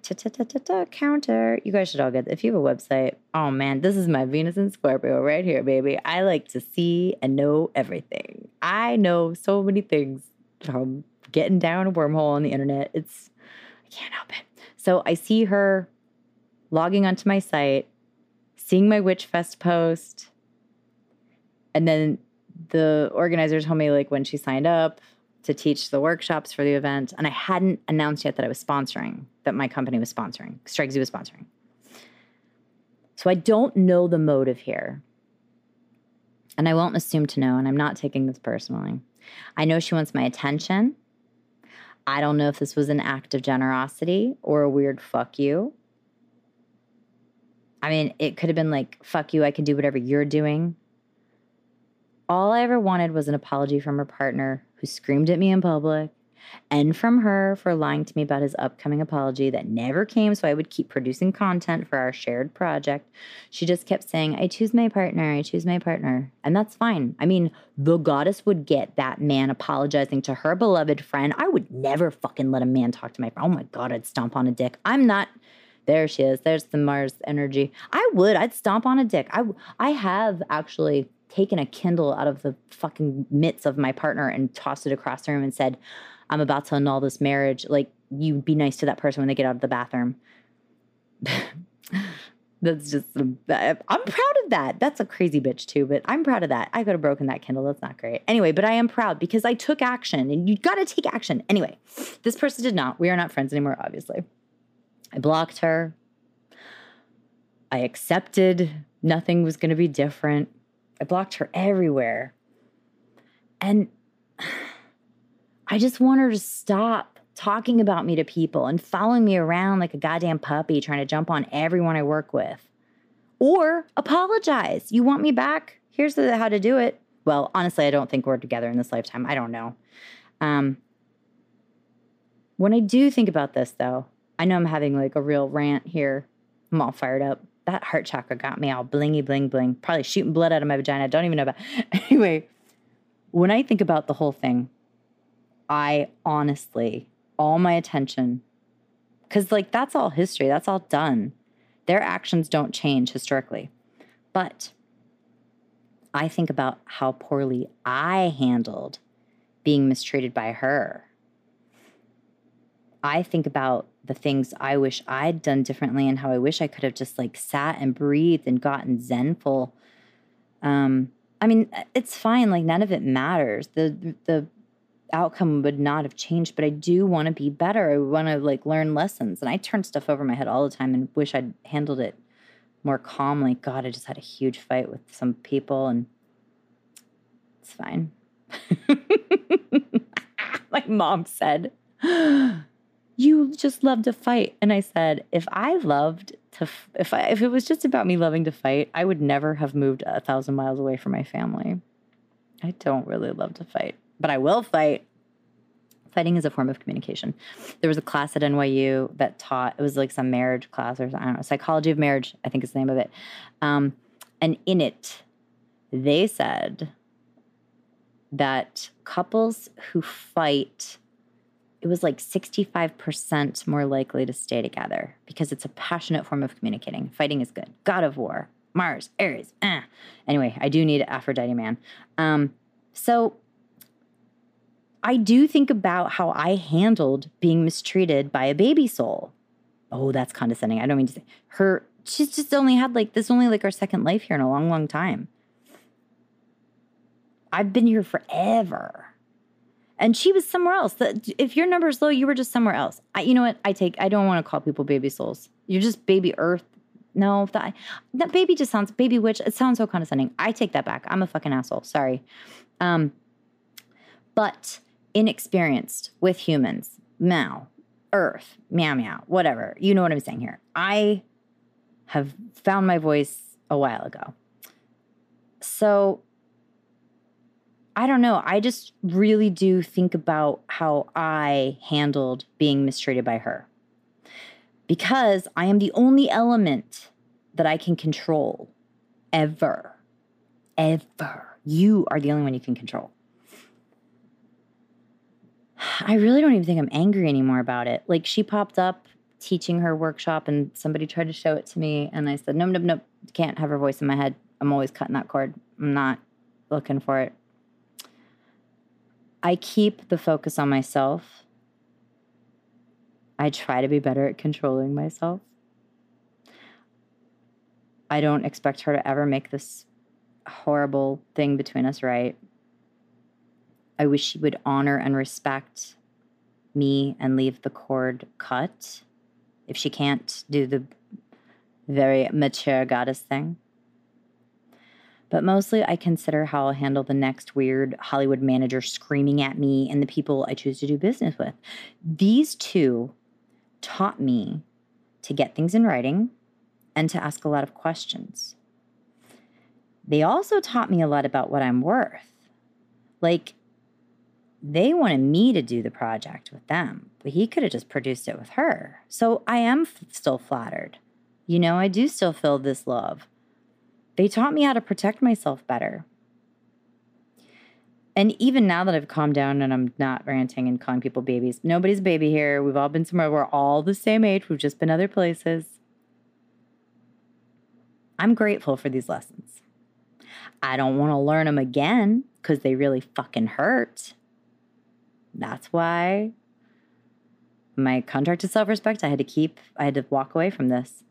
counter. You guys should all get it. If you have a website, oh, man, this is my Venus and Scorpio right here, baby. I like to see and know everything. I know so many things from getting down a wormhole on the internet. I can't help it. So I see her logging onto my site, seeing my Witch Fest post, and then the organizers told me, like, when she signed up to teach the workshops for the event, and I hadn't announced yet that I was sponsoring, that my company was sponsoring, Stregsy was sponsoring. So I don't know the motive here. And I won't assume to know, and I'm not taking this personally. I know she wants my attention. I don't know if this was an act of generosity or a weird fuck you. I mean, it could have been like, fuck you, I can do whatever you're doing. All I ever wanted was an apology from her partner who screamed at me in public and from her for lying to me about his upcoming apology that never came, so I would keep producing content for our shared project. She just kept saying, I choose my partner, I choose my partner. And that's fine. I mean, the goddess would get that man apologizing to her beloved friend. I would never fucking let a man talk to my friend. Oh my God, I'd stomp on a dick. I'm not... There she is. There's the Mars energy. I would. I'd stomp on a dick. I have actually taken a Kindle out of the fucking mitts of my partner and tossed it across the room and said, I'm about to annul this marriage. Like, you'd be nice to that person when they get out of the bathroom. That's just, I'm proud of that. That's a crazy bitch too, but I'm proud of that. I could have broken that Kindle. That's not great. Anyway, but I am proud because I took action, and you got to take action. Anyway, this person did not. We are not friends anymore, obviously. I blocked her. I accepted nothing was going to be different. I blocked her everywhere. And I just want her to stop talking about me to people and following me around like a goddamn puppy trying to jump on everyone I work with. Or apologize. You want me back? Here's how to do it. Well, honestly, I don't think we're together in this lifetime. I don't know. When I do think about this, though, I know I'm having like a real rant here. I'm all fired up. That heart chakra got me all blingy, bling, bling. Probably shooting blood out of my vagina. I don't even know about it. Anyway, when I think about the whole thing, I honestly, all my attention, because like that's all history. That's all done. Their actions don't change historically. But I think about how poorly I handled being mistreated by her. I think about the things I wish I'd done differently and how I wish I could have just like sat and breathed and gotten zenful. I mean, it's fine. Like none of it matters. The outcome would not have changed, but I do want to be better. I want to like learn lessons. And I turn stuff over my head all the time and wish I'd handled it more calmly. God, I just had a huge fight with some people and it's fine. My mom said, you just love to fight. And I said, if it was just about me loving to fight, I would never have moved 1,000 miles away from my family. I don't really love to fight, but I will fight. Fighting is a form of communication. There was a class at NYU that taught, it was like some marriage class or I don't know, psychology of marriage, I think is the name of it. And in it, they said that couples who fight, it was like 65% more likely to stay together because it's a passionate form of communicating. Fighting is good. God of War, Mars, Aries. Anyway, I do need Aphrodite man. So I do think about how I handled being mistreated by a baby soul. Oh, that's condescending. I don't mean to say her. She's just only had like this, only like our second life here in a long, long time. I've been here forever. And she was somewhere else. If your number's low, you were just somewhere else. You know what? I don't want to call people baby souls. You're just baby earth. No, that baby just sounds, baby witch, it sounds so condescending. I take that back. I'm a fucking asshole. Sorry. But inexperienced with humans. Meow. Earth. Meow, meow. Whatever. You know what I'm saying here. I have found my voice a while ago. So I don't know. I just really do think about how I handled being mistreated by her because I am the only element that I can control ever, ever. You are the only one you can control. I really don't even think I'm angry anymore about it. Like she popped up teaching her workshop and somebody tried to show it to me and I said, nope, can't have her voice in my head. I'm always cutting that cord. I'm not looking for it. I keep the focus on myself. I try to be better at controlling myself. I don't expect her to ever make this horrible thing between us, right? I wish she would honor and respect me and leave the cord cut if she can't do the very mature goddess thing. But mostly I consider how I'll handle the next weird Hollywood manager screaming at me and the people I choose to do business with. These two taught me to get things in writing and to ask a lot of questions. They also taught me a lot about what I'm worth. Like, they wanted me to do the project with them, but he could have just produced it with her. So I am still flattered. You know, I do still feel this love. They taught me how to protect myself better. And even now that I've calmed down and I'm not ranting and calling people babies, nobody's a baby here. We've all been somewhere. We're all the same age. We've just been other places. I'm grateful for these lessons. I don't want to learn them again because they really fucking hurt. That's why my contract to self-respect, I had to walk away from this.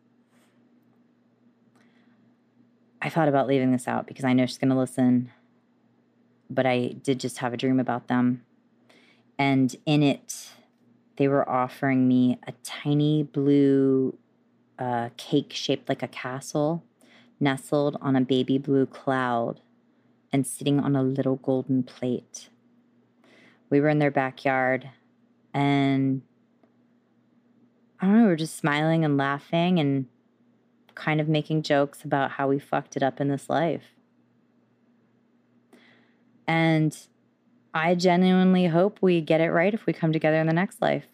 I thought about leaving this out because I know she's going to listen, but I did just have a dream about them. And in it, they were offering me a tiny blue cake shaped like a castle, nestled on a baby blue cloud and sitting on a little golden plate. We were in their backyard and I don't know, we were just smiling and laughing and kind of making jokes about how we fucked it up in this life. And I genuinely hope we get it right if we come together in the next life.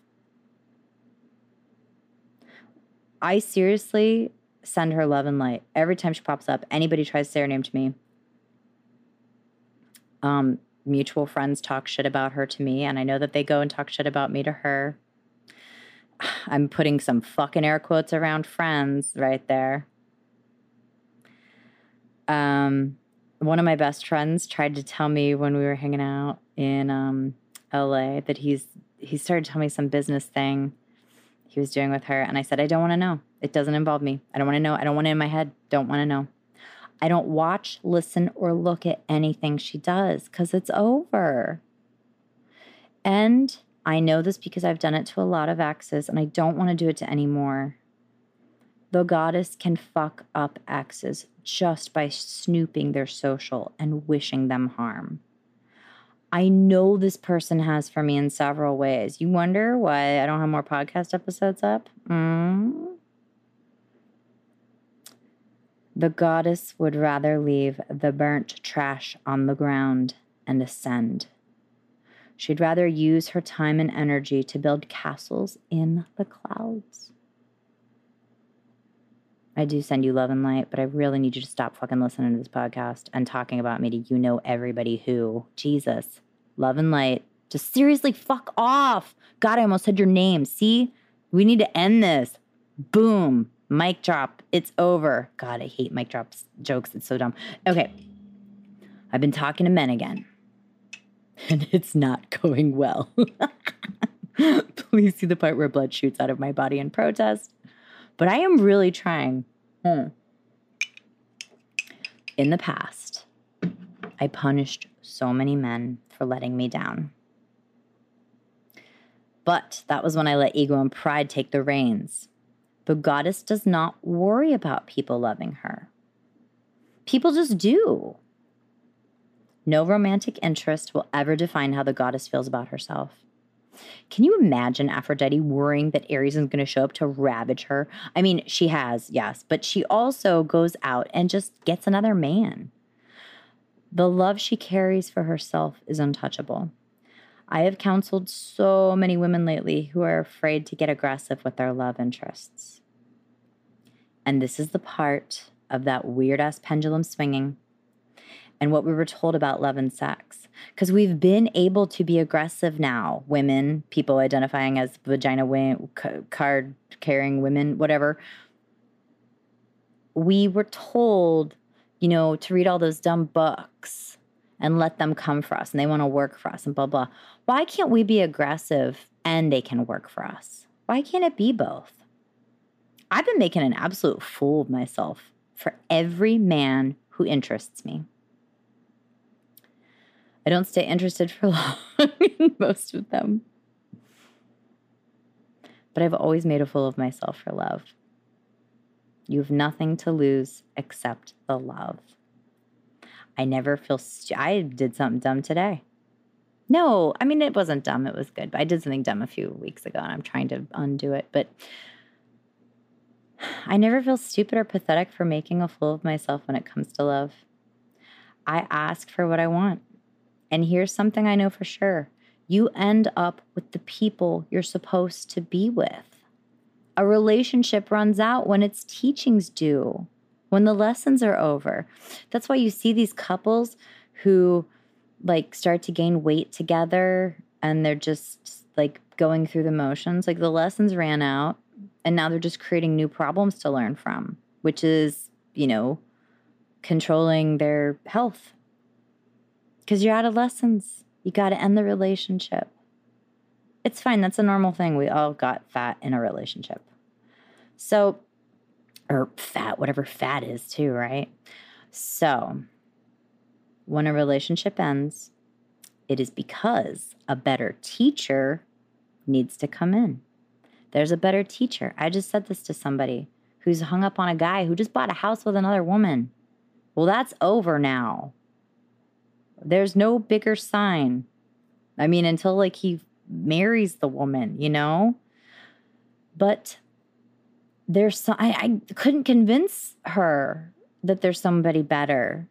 I seriously send her love and light. Every time she pops up, anybody tries to say her name to me. Mutual friends talk shit about her to me, and I know that they go and talk shit about me to her. I'm putting some fucking air quotes around friends right there. One of my best friends tried to tell me when we were hanging out in LA that he started telling me some business thing he was doing with her. And I said, I don't want to know. It doesn't involve me. I don't want to know. I don't want it in my head. Don't want to know. I don't watch, listen, or look at anything she does because it's over. And I know this because I've done it to a lot of exes, and I don't want to do it to any more. The goddess can fuck up exes just by snooping their social and wishing them harm. I know this person has for me in several ways. You wonder why I don't have more podcast episodes up? The goddess would rather leave the burnt trash on the ground and ascend. She'd rather use her time and energy to build castles in the clouds. I do send you love and light, but I really need you to stop fucking listening to this podcast and talking about me to you know everybody who. Jesus. Love and light. Just seriously fuck off. God, I almost said your name. See? We need to end this. Boom. Mic drop. It's over. God, I hate mic drops jokes. It's so dumb. Okay. I've been talking to men again. And it's not going well. Please see the part where blood shoots out of my body in protest. But I am really trying. In the past, I punished so many men for letting me down. But that was when I let ego and pride take the reins. The goddess does not worry about people loving her. People just do. No romantic interest will ever define how the goddess feels about herself. Can you imagine Aphrodite worrying that Ares is going to show up to ravage her? I mean, she has, yes, but she also goes out and just gets another man. The love she carries for herself is untouchable. I have counseled so many women lately who are afraid to get aggressive with their love interests. And this is the part of that weird-ass pendulum swinging and what we were told about love and sex. Because we've been able to be aggressive now. Women, people identifying as vagina card-carrying women, whatever. We were told, you know, to read all those dumb books and let them come for us. And they want to work for us and blah, blah. Why can't we be aggressive and they can work for us? Why can't it be both? I've been making an absolute fool of myself for every man who interests me. I don't stay interested for long in most of them. But I've always made a fool of myself for love. You have nothing to lose except the love. I never feel... I did something dumb today. No, I mean, it wasn't dumb. It was good. But I did something dumb a few weeks ago, and I'm trying to undo it. But I never feel stupid or pathetic for making a fool of myself when it comes to love. I ask for what I want. And here's something I know for sure. You end up with the people you're supposed to be with. A relationship runs out when its teachings due, when the lessons are over. That's why you see these couples who like start to gain weight together and they're just like going through the motions. Like the lessons ran out and now they're just creating new problems to learn from, which is, you know, controlling their health. Because you're out of lessons. You got to end the relationship. It's fine. That's a normal thing. We all got fat in a relationship. So, or fat, whatever fat is too, right? So, when a relationship ends, it is because a better teacher needs to come in. There's a better teacher. I just said this to somebody who's hung up on a guy who just bought a house with another woman. Well, that's over now. There's no bigger sign. I mean, until like he marries the woman, you know? But there's some, I couldn't convince her that there's somebody better,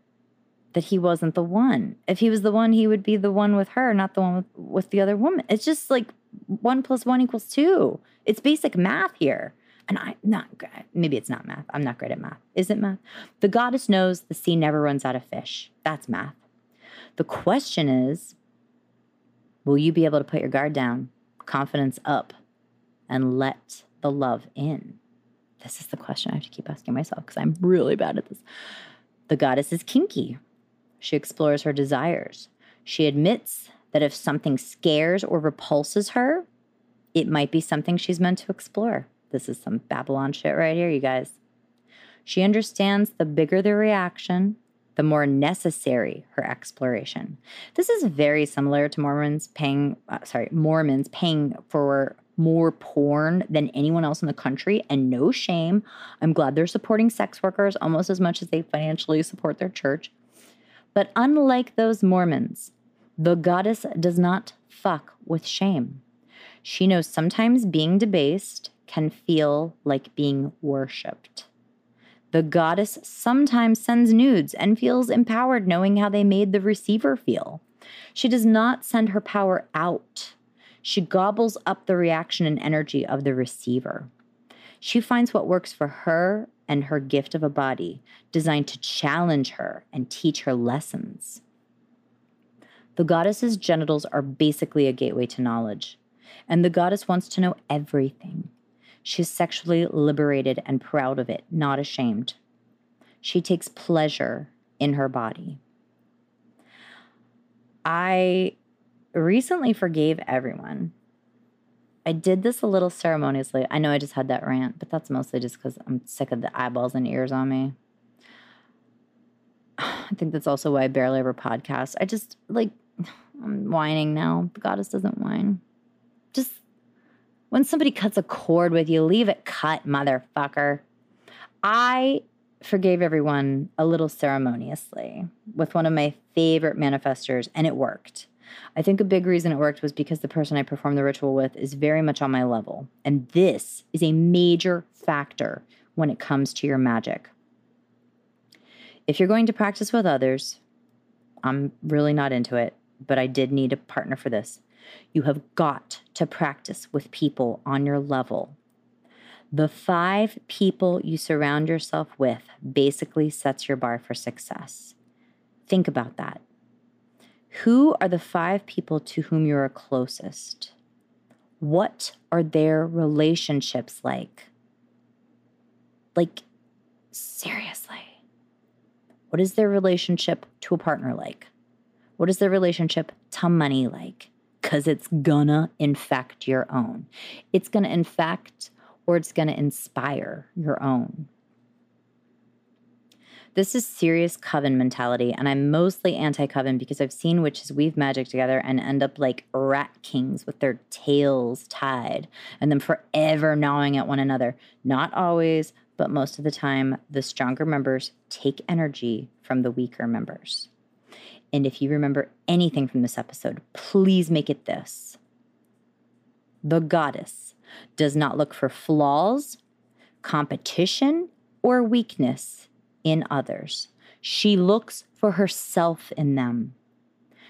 that he wasn't the one. If he was the one, he would be the one with her, not the one with the other woman. It's just like 1 + 1 = 2. It's basic math here. And I'm not good. Maybe it's not math. I'm not great at math. Is it math? The goddess knows the sea never runs out of fish. That's math. The question is, will you be able to put your guard down, confidence up, and let the love in? This is the question I have to keep asking myself because I'm really bad at this. The goddess is kinky. She explores her desires. She admits that if something scares or repulses her, it might be something she's meant to explore. This is some Babylon shit right here, you guys. She understands the bigger the reaction, the more necessary her exploration. This is very similar to Mormons paying for more porn than anyone else in the country, and no shame. I'm glad they're supporting sex workers almost as much as they financially support their church. But unlike those Mormons, the goddess does not fuck with shame. She knows sometimes being debased can feel like being worshipped. The goddess sometimes sends nudes and feels empowered knowing how they made the receiver feel. She does not send her power out. She gobbles up the reaction and energy of the receiver. She finds what works for her and her gift of a body, designed to challenge her and teach her lessons. The goddess's genitals are basically a gateway to knowledge, and the goddess wants to know everything. She's sexually liberated and proud of it, not ashamed. She takes pleasure in her body. I recently forgave everyone. I did this a little ceremoniously. I know I just had that rant, but that's mostly just because I'm sick of the eyeballs and ears on me. I think that's also why I barely ever podcast. I just, like, I'm whining now. The goddess doesn't whine. Just... when somebody cuts a cord with you, leave it cut, motherfucker. I forgave everyone a little ceremoniously with one of my favorite manifestors, and it worked. I think a big reason it worked was because the person I performed the ritual with is very much on my level, and this is a major factor when it comes to your magic. If you're going to practice with others, I'm really not into it, but I did need a partner for this. You have got to practice with people on your level. The 5 people you surround yourself with basically sets your bar for success. Think about that. Who are the 5 people to whom you are closest? What are their relationships like? Like, seriously. What is their relationship to a partner like? What is their relationship to money like? Because it's gonna infect your own. It's gonna infect or it's gonna inspire your own. This is serious coven mentality, and I'm mostly anti-coven because I've seen witches weave magic together and end up like rat kings with their tails tied and them forever gnawing at one another. Not always, but most of the time, the stronger members take energy from the weaker members. And if you remember anything from this episode, please make it this. The goddess does not look for flaws, competition, or weakness in others. She looks for herself in them.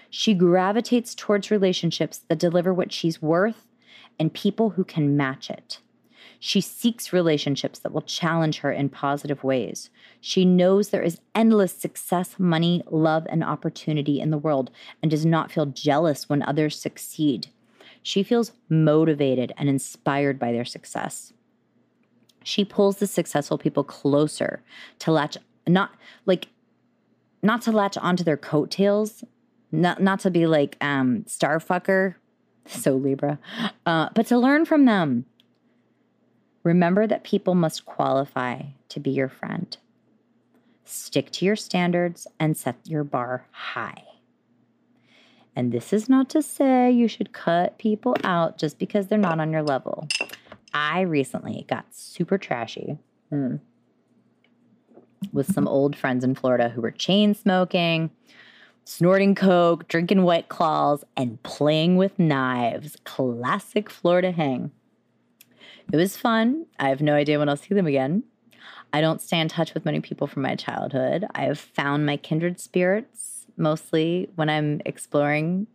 She gravitates towards relationships that deliver what she's worth and people who can match it. She seeks relationships that will challenge her in positive ways. She knows there is endless success, money, love, and opportunity in the world and does not feel jealous when others succeed. She feels motivated and inspired by their success. She pulls the successful people closer to not to latch onto their coattails, not to be like starfucker, so Libra, but to learn from them. Remember that people must qualify to be your friend. Stick to your standards and set your bar high. And this is not to say you should cut people out just because they're not on your level. I recently got super trashy with some old friends in Florida who were chain smoking, snorting coke, drinking White Claws, and playing with knives. Classic Florida hang. It was fun. I have no idea when I'll see them again. I don't stay in touch with many people from my childhood. I have found my kindred spirits mostly when I'm exploring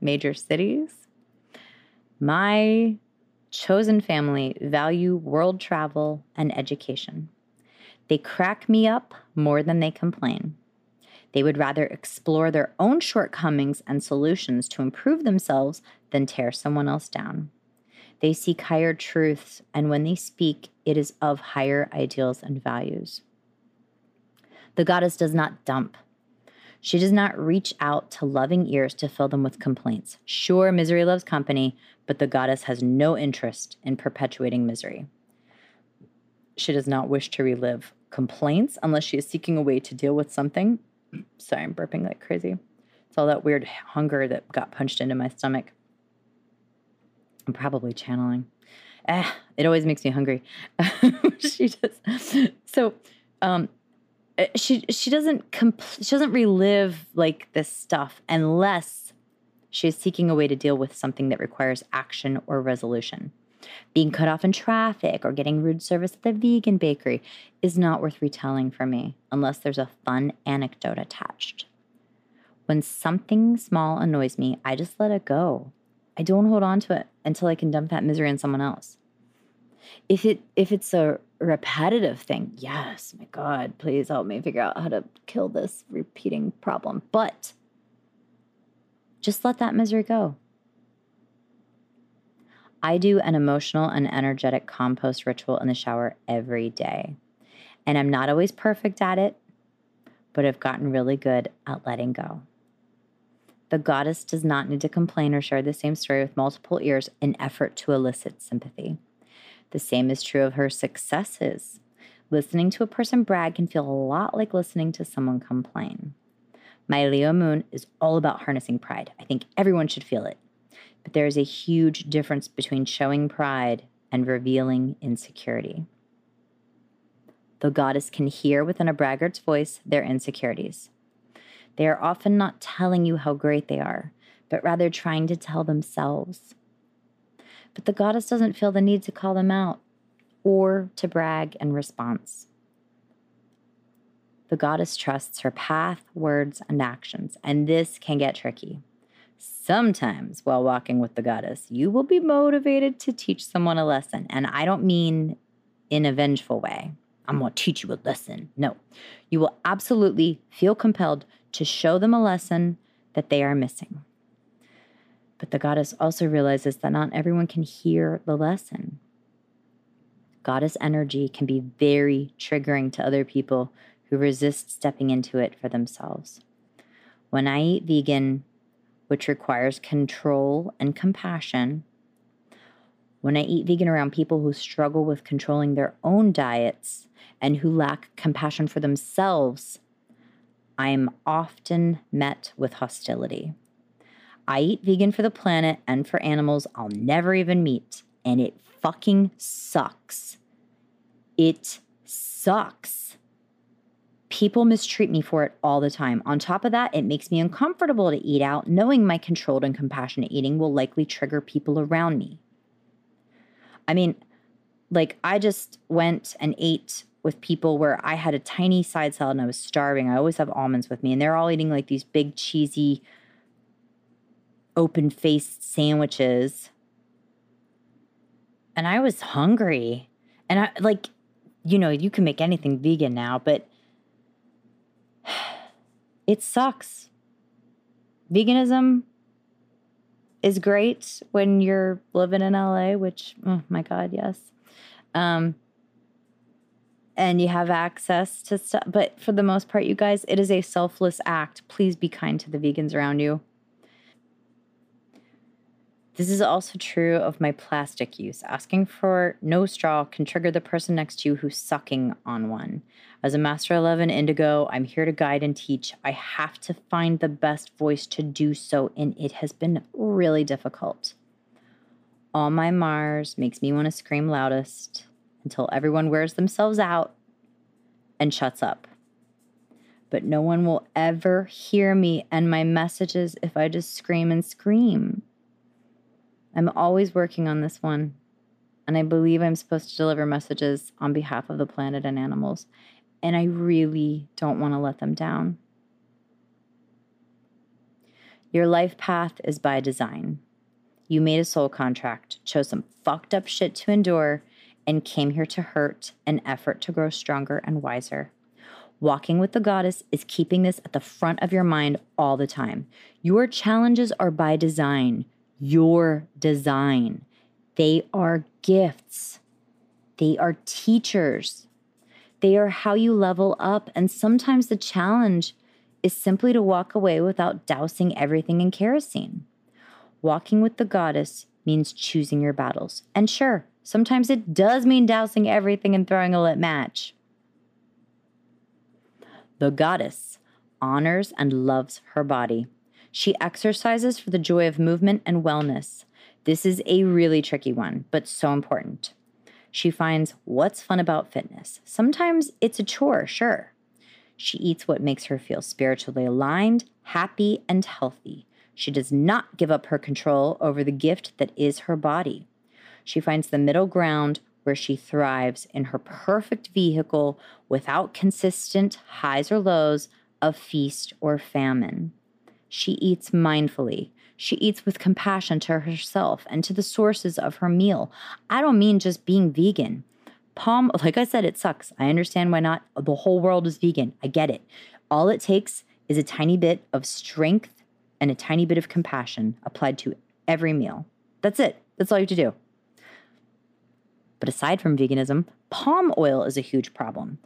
major cities. My chosen family value world travel and education. They crack me up more than they complain. They would rather explore their own shortcomings and solutions to improve themselves than tear someone else down. They seek higher truths, and when they speak, it is of higher ideals and values. The goddess does not dump. She does not reach out to loving ears to fill them with complaints. Sure, misery loves company, but the goddess has no interest in perpetuating misery. She does not wish to relive complaints unless she is seeking a way to deal with something. Sorry, I'm burping like crazy. It's all that weird hunger that got punched into my stomach. I'm probably channeling. It always makes me hungry. She does. So, she doesn't relive like this stuff unless she is seeking a way to deal with something that requires action or resolution. Being cut off in traffic or getting rude service at the vegan bakery is not worth retelling for me unless there's a fun anecdote attached. When something small annoys me, I just let it go. I don't hold on to it until I can dump that misery on someone else. If it's a repetitive thing, yes, my God, please help me figure out how to kill this repeating problem. But just let that misery go. I do an emotional and energetic compost ritual in the shower every day. And I'm not always perfect at it, but I've gotten really good at letting go. The goddess does not need to complain or share the same story with multiple ears in effort to elicit sympathy. The same is true of her successes. Listening to a person brag can feel a lot like listening to someone complain. My Leo moon is all about harnessing pride. I think everyone should feel it. But there is a huge difference between showing pride and revealing insecurity. The goddess can hear within a braggart's voice their insecurities. They are often not telling you how great they are, but rather trying to tell themselves. But the goddess doesn't feel the need to call them out or to brag in response. The goddess trusts her path, words, and actions, and this can get tricky. Sometimes while walking with the goddess, you will be motivated to teach someone a lesson, and I don't mean in a vengeful way. I'm going to teach you a lesson. No, you will absolutely feel compelled to show them a lesson that they are missing. But the goddess also realizes that not everyone can hear the lesson. Goddess energy can be very triggering to other people who resist stepping into it for themselves. When I eat vegan, which requires control and compassion, When I eat vegan around people who struggle with controlling their own diets and who lack compassion for themselves, I am often met with hostility. I eat vegan for the planet and for animals I'll never even meet, and it fucking sucks. It sucks. People mistreat me for it all the time. On top of that, it makes me uncomfortable to eat out, knowing my controlled and compassionate eating will likely trigger people around me. I mean, like, I just went and ate with people where I had a tiny side salad and I was starving. I always have almonds with me, and they're all eating like these big cheesy open-faced sandwiches. And I was hungry. And I, like, you know, you can make anything vegan now, but it sucks. Veganism is great when you're living in LA, which, oh my God, yes. And you have access to stuff. But for the most part, you guys, it is a selfless act. Please be kind to the vegans around you. This is also true of my plastic use. Asking for no straw can trigger the person next to you who's sucking on one. As a Master 11 Indigo, I'm here to guide and teach. I have to find the best voice to do so, and it has been really difficult. All my Mars makes me want to scream loudest until everyone wears themselves out and shuts up. But no one will ever hear me and my messages if I just scream and scream. I'm always working on this one, and I believe I'm supposed to deliver messages on behalf of the planet and animals, and I really don't want to let them down. Your life path is by design. You made a soul contract, chose some fucked up shit to endure, and came here to hurt in effort to grow stronger and wiser. Walking with the goddess is keeping this at the front of your mind all the time. Your challenges are by design. Your design. They are gifts. They are teachers. They are how you level up. And sometimes the challenge is simply to walk away without dousing everything in kerosene. Walking with the goddess means choosing your battles. And sure, sometimes it does mean dousing everything and throwing a lit match. The goddess honors and loves her body. She exercises for the joy of movement and wellness. This is a really tricky one, but so important. She finds what's fun about fitness. Sometimes it's a chore, sure. She eats what makes her feel spiritually aligned, happy, and healthy. She does not give up her control over the gift that is her body. She finds the middle ground where she thrives in her perfect vehicle without consistent highs or lows of feast or famine. She eats mindfully. She eats with compassion to herself and to the sources of her meal. I don't mean just being vegan. Palm, like I said, it sucks. I understand why not. The whole world is vegan. I get it. All it takes is a tiny bit of strength and a tiny bit of compassion applied to every meal. That's it. That's all you have to do. But aside from veganism, palm oil is a huge problem.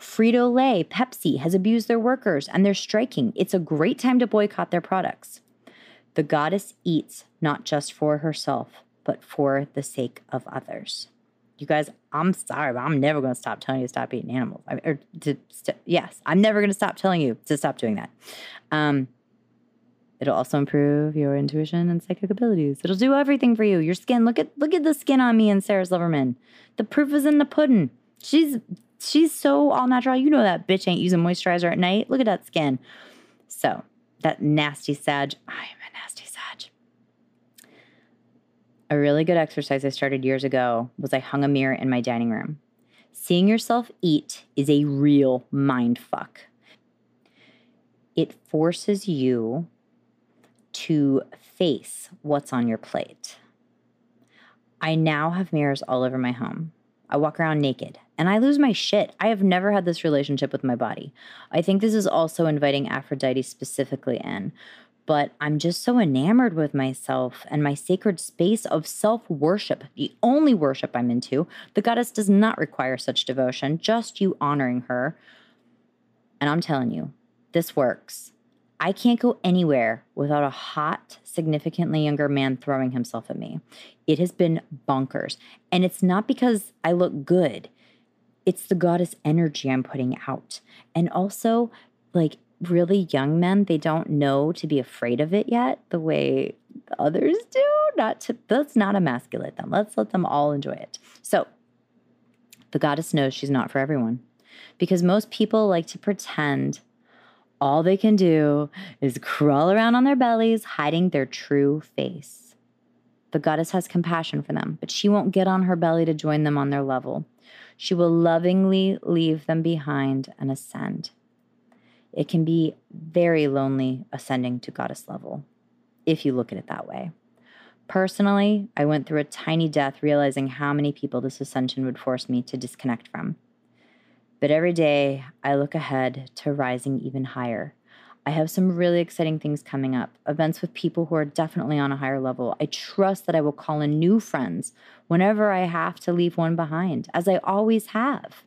Frito-Lay, Pepsi has abused their workers and they're striking. It's a great time to boycott their products. The goddess eats not just for herself, but for the sake of others. You guys, I'm sorry, but I'm never going to stop telling you to stop eating animals. I'm never going to stop telling you to stop doing that. It'll also improve your intuition and psychic abilities. It'll do everything for you. Your skin. Look at the skin on me and Sarah Silverman. The proof is in the pudding. She's so all natural. You know that bitch ain't using moisturizer at night. Look at that skin. So that nasty sag. I am a nasty sag. A really good exercise I started years ago was I hung a mirror in my dining room. Seeing yourself eat is a real mind fuck. It forces you to face what's on your plate. I now have mirrors all over my home. I walk around naked and I lose my shit. I have never had this relationship with my body. I think this is also inviting Aphrodite specifically in, but I'm just so enamored with myself and my sacred space of self-worship, the only worship I'm into. The goddess does not require such devotion, just you honoring her. And I'm telling you, this works. I can't go anywhere without a hot, significantly younger man throwing himself at me. It has been bonkers. And it's not because I look good. It's the goddess energy I'm putting out. And also, like, really young men, they don't know to be afraid of it yet the way others do. Let's not emasculate them. Let's let them all enjoy it. So the goddess knows she's not for everyone, because most people like to pretend all they can do is crawl around on their bellies, hiding their true face. The goddess has compassion for them, but she won't get on her belly to join them on their level. She will lovingly leave them behind and ascend. It can be very lonely ascending to goddess level, if you look at it that way. Personally, I went through a tiny death realizing how many people this ascension would force me to disconnect from. But every day, I look ahead to rising even higher. I have some really exciting things coming up, events with people who are definitely on a higher level. I trust that I will call in new friends whenever I have to leave one behind, as I always have.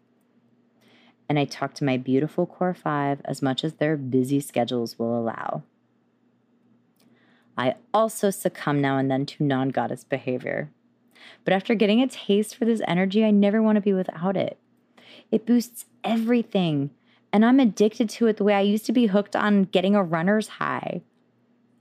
And I talk to my beautiful core five as much as their busy schedules will allow. I also succumb now and then to non-goddess behavior. But after getting a taste for this energy, I never want to be without it. It boosts everything. And I'm addicted to it the way I used to be hooked on getting a runner's high.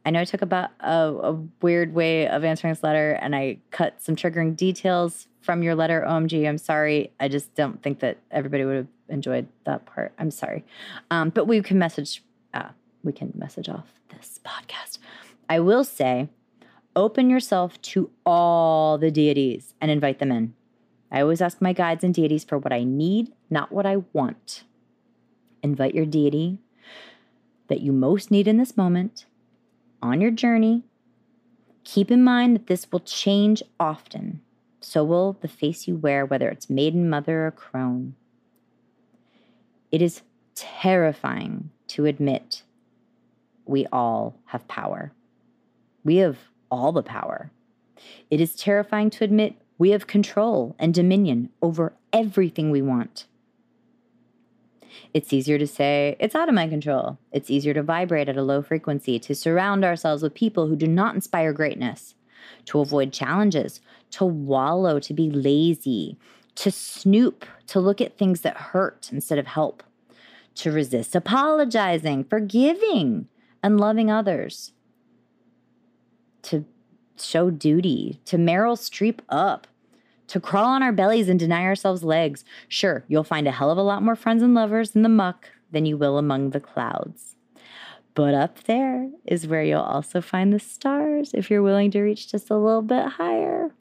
I know I took about a weird way of answering this letter, and I cut some triggering details from your letter. OMG, I'm sorry. I just don't think that everybody would have enjoyed that part. I'm sorry. But we can message off this podcast. I will say, open yourself to all the deities and invite them in. I always ask my guides and deities for what I need, not what I want. Invite your deity that you most need in this moment on your journey. Keep in mind that this will change often. So will the face you wear, whether it's maiden, mother, or crone. It is terrifying to admit we all have power. We have all the power. It is terrifying to admit we have control and dominion over everything we want. It's easier to say, it's out of my control. It's easier to vibrate at a low frequency, to surround ourselves with people who do not inspire greatness, to avoid challenges, to wallow, to be lazy, to snoop, to look at things that hurt instead of help, to resist apologizing, forgiving, and loving others, to show duty, to Meryl Streep up, to crawl on our bellies and deny ourselves legs. Sure, you'll find a hell of a lot more friends and lovers in the muck than you will among the clouds. But up there is where you'll also find the stars if you're willing to reach just a little bit higher.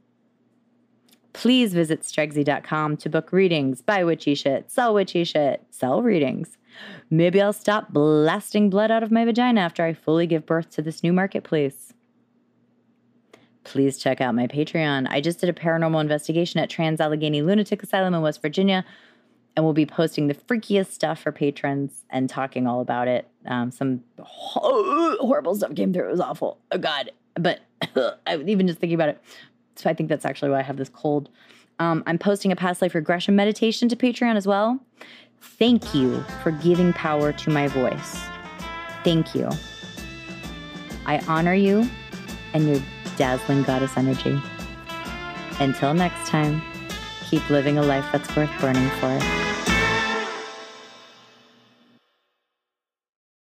Please visit stregzy.com to book readings, buy witchy shit, sell witchy shit, sell readings. Maybe I'll stop blasting blood out of my vagina after I fully give birth to this new marketplace. Please check out my Patreon. I just did a paranormal investigation at Trans Allegheny Lunatic Asylum in West Virginia, and we'll be posting the freakiest stuff for patrons and talking all about it. Some horrible stuff came through. It was awful. Oh, God. But even just thinking about it, so I think that's actually why I have this cold. I'm posting a past life regression meditation to Patreon as well. Thank you for giving power to my voice. Thank you. I honor you and your dazzling goddess energy. Until next time, keep living a life that's worth burning for.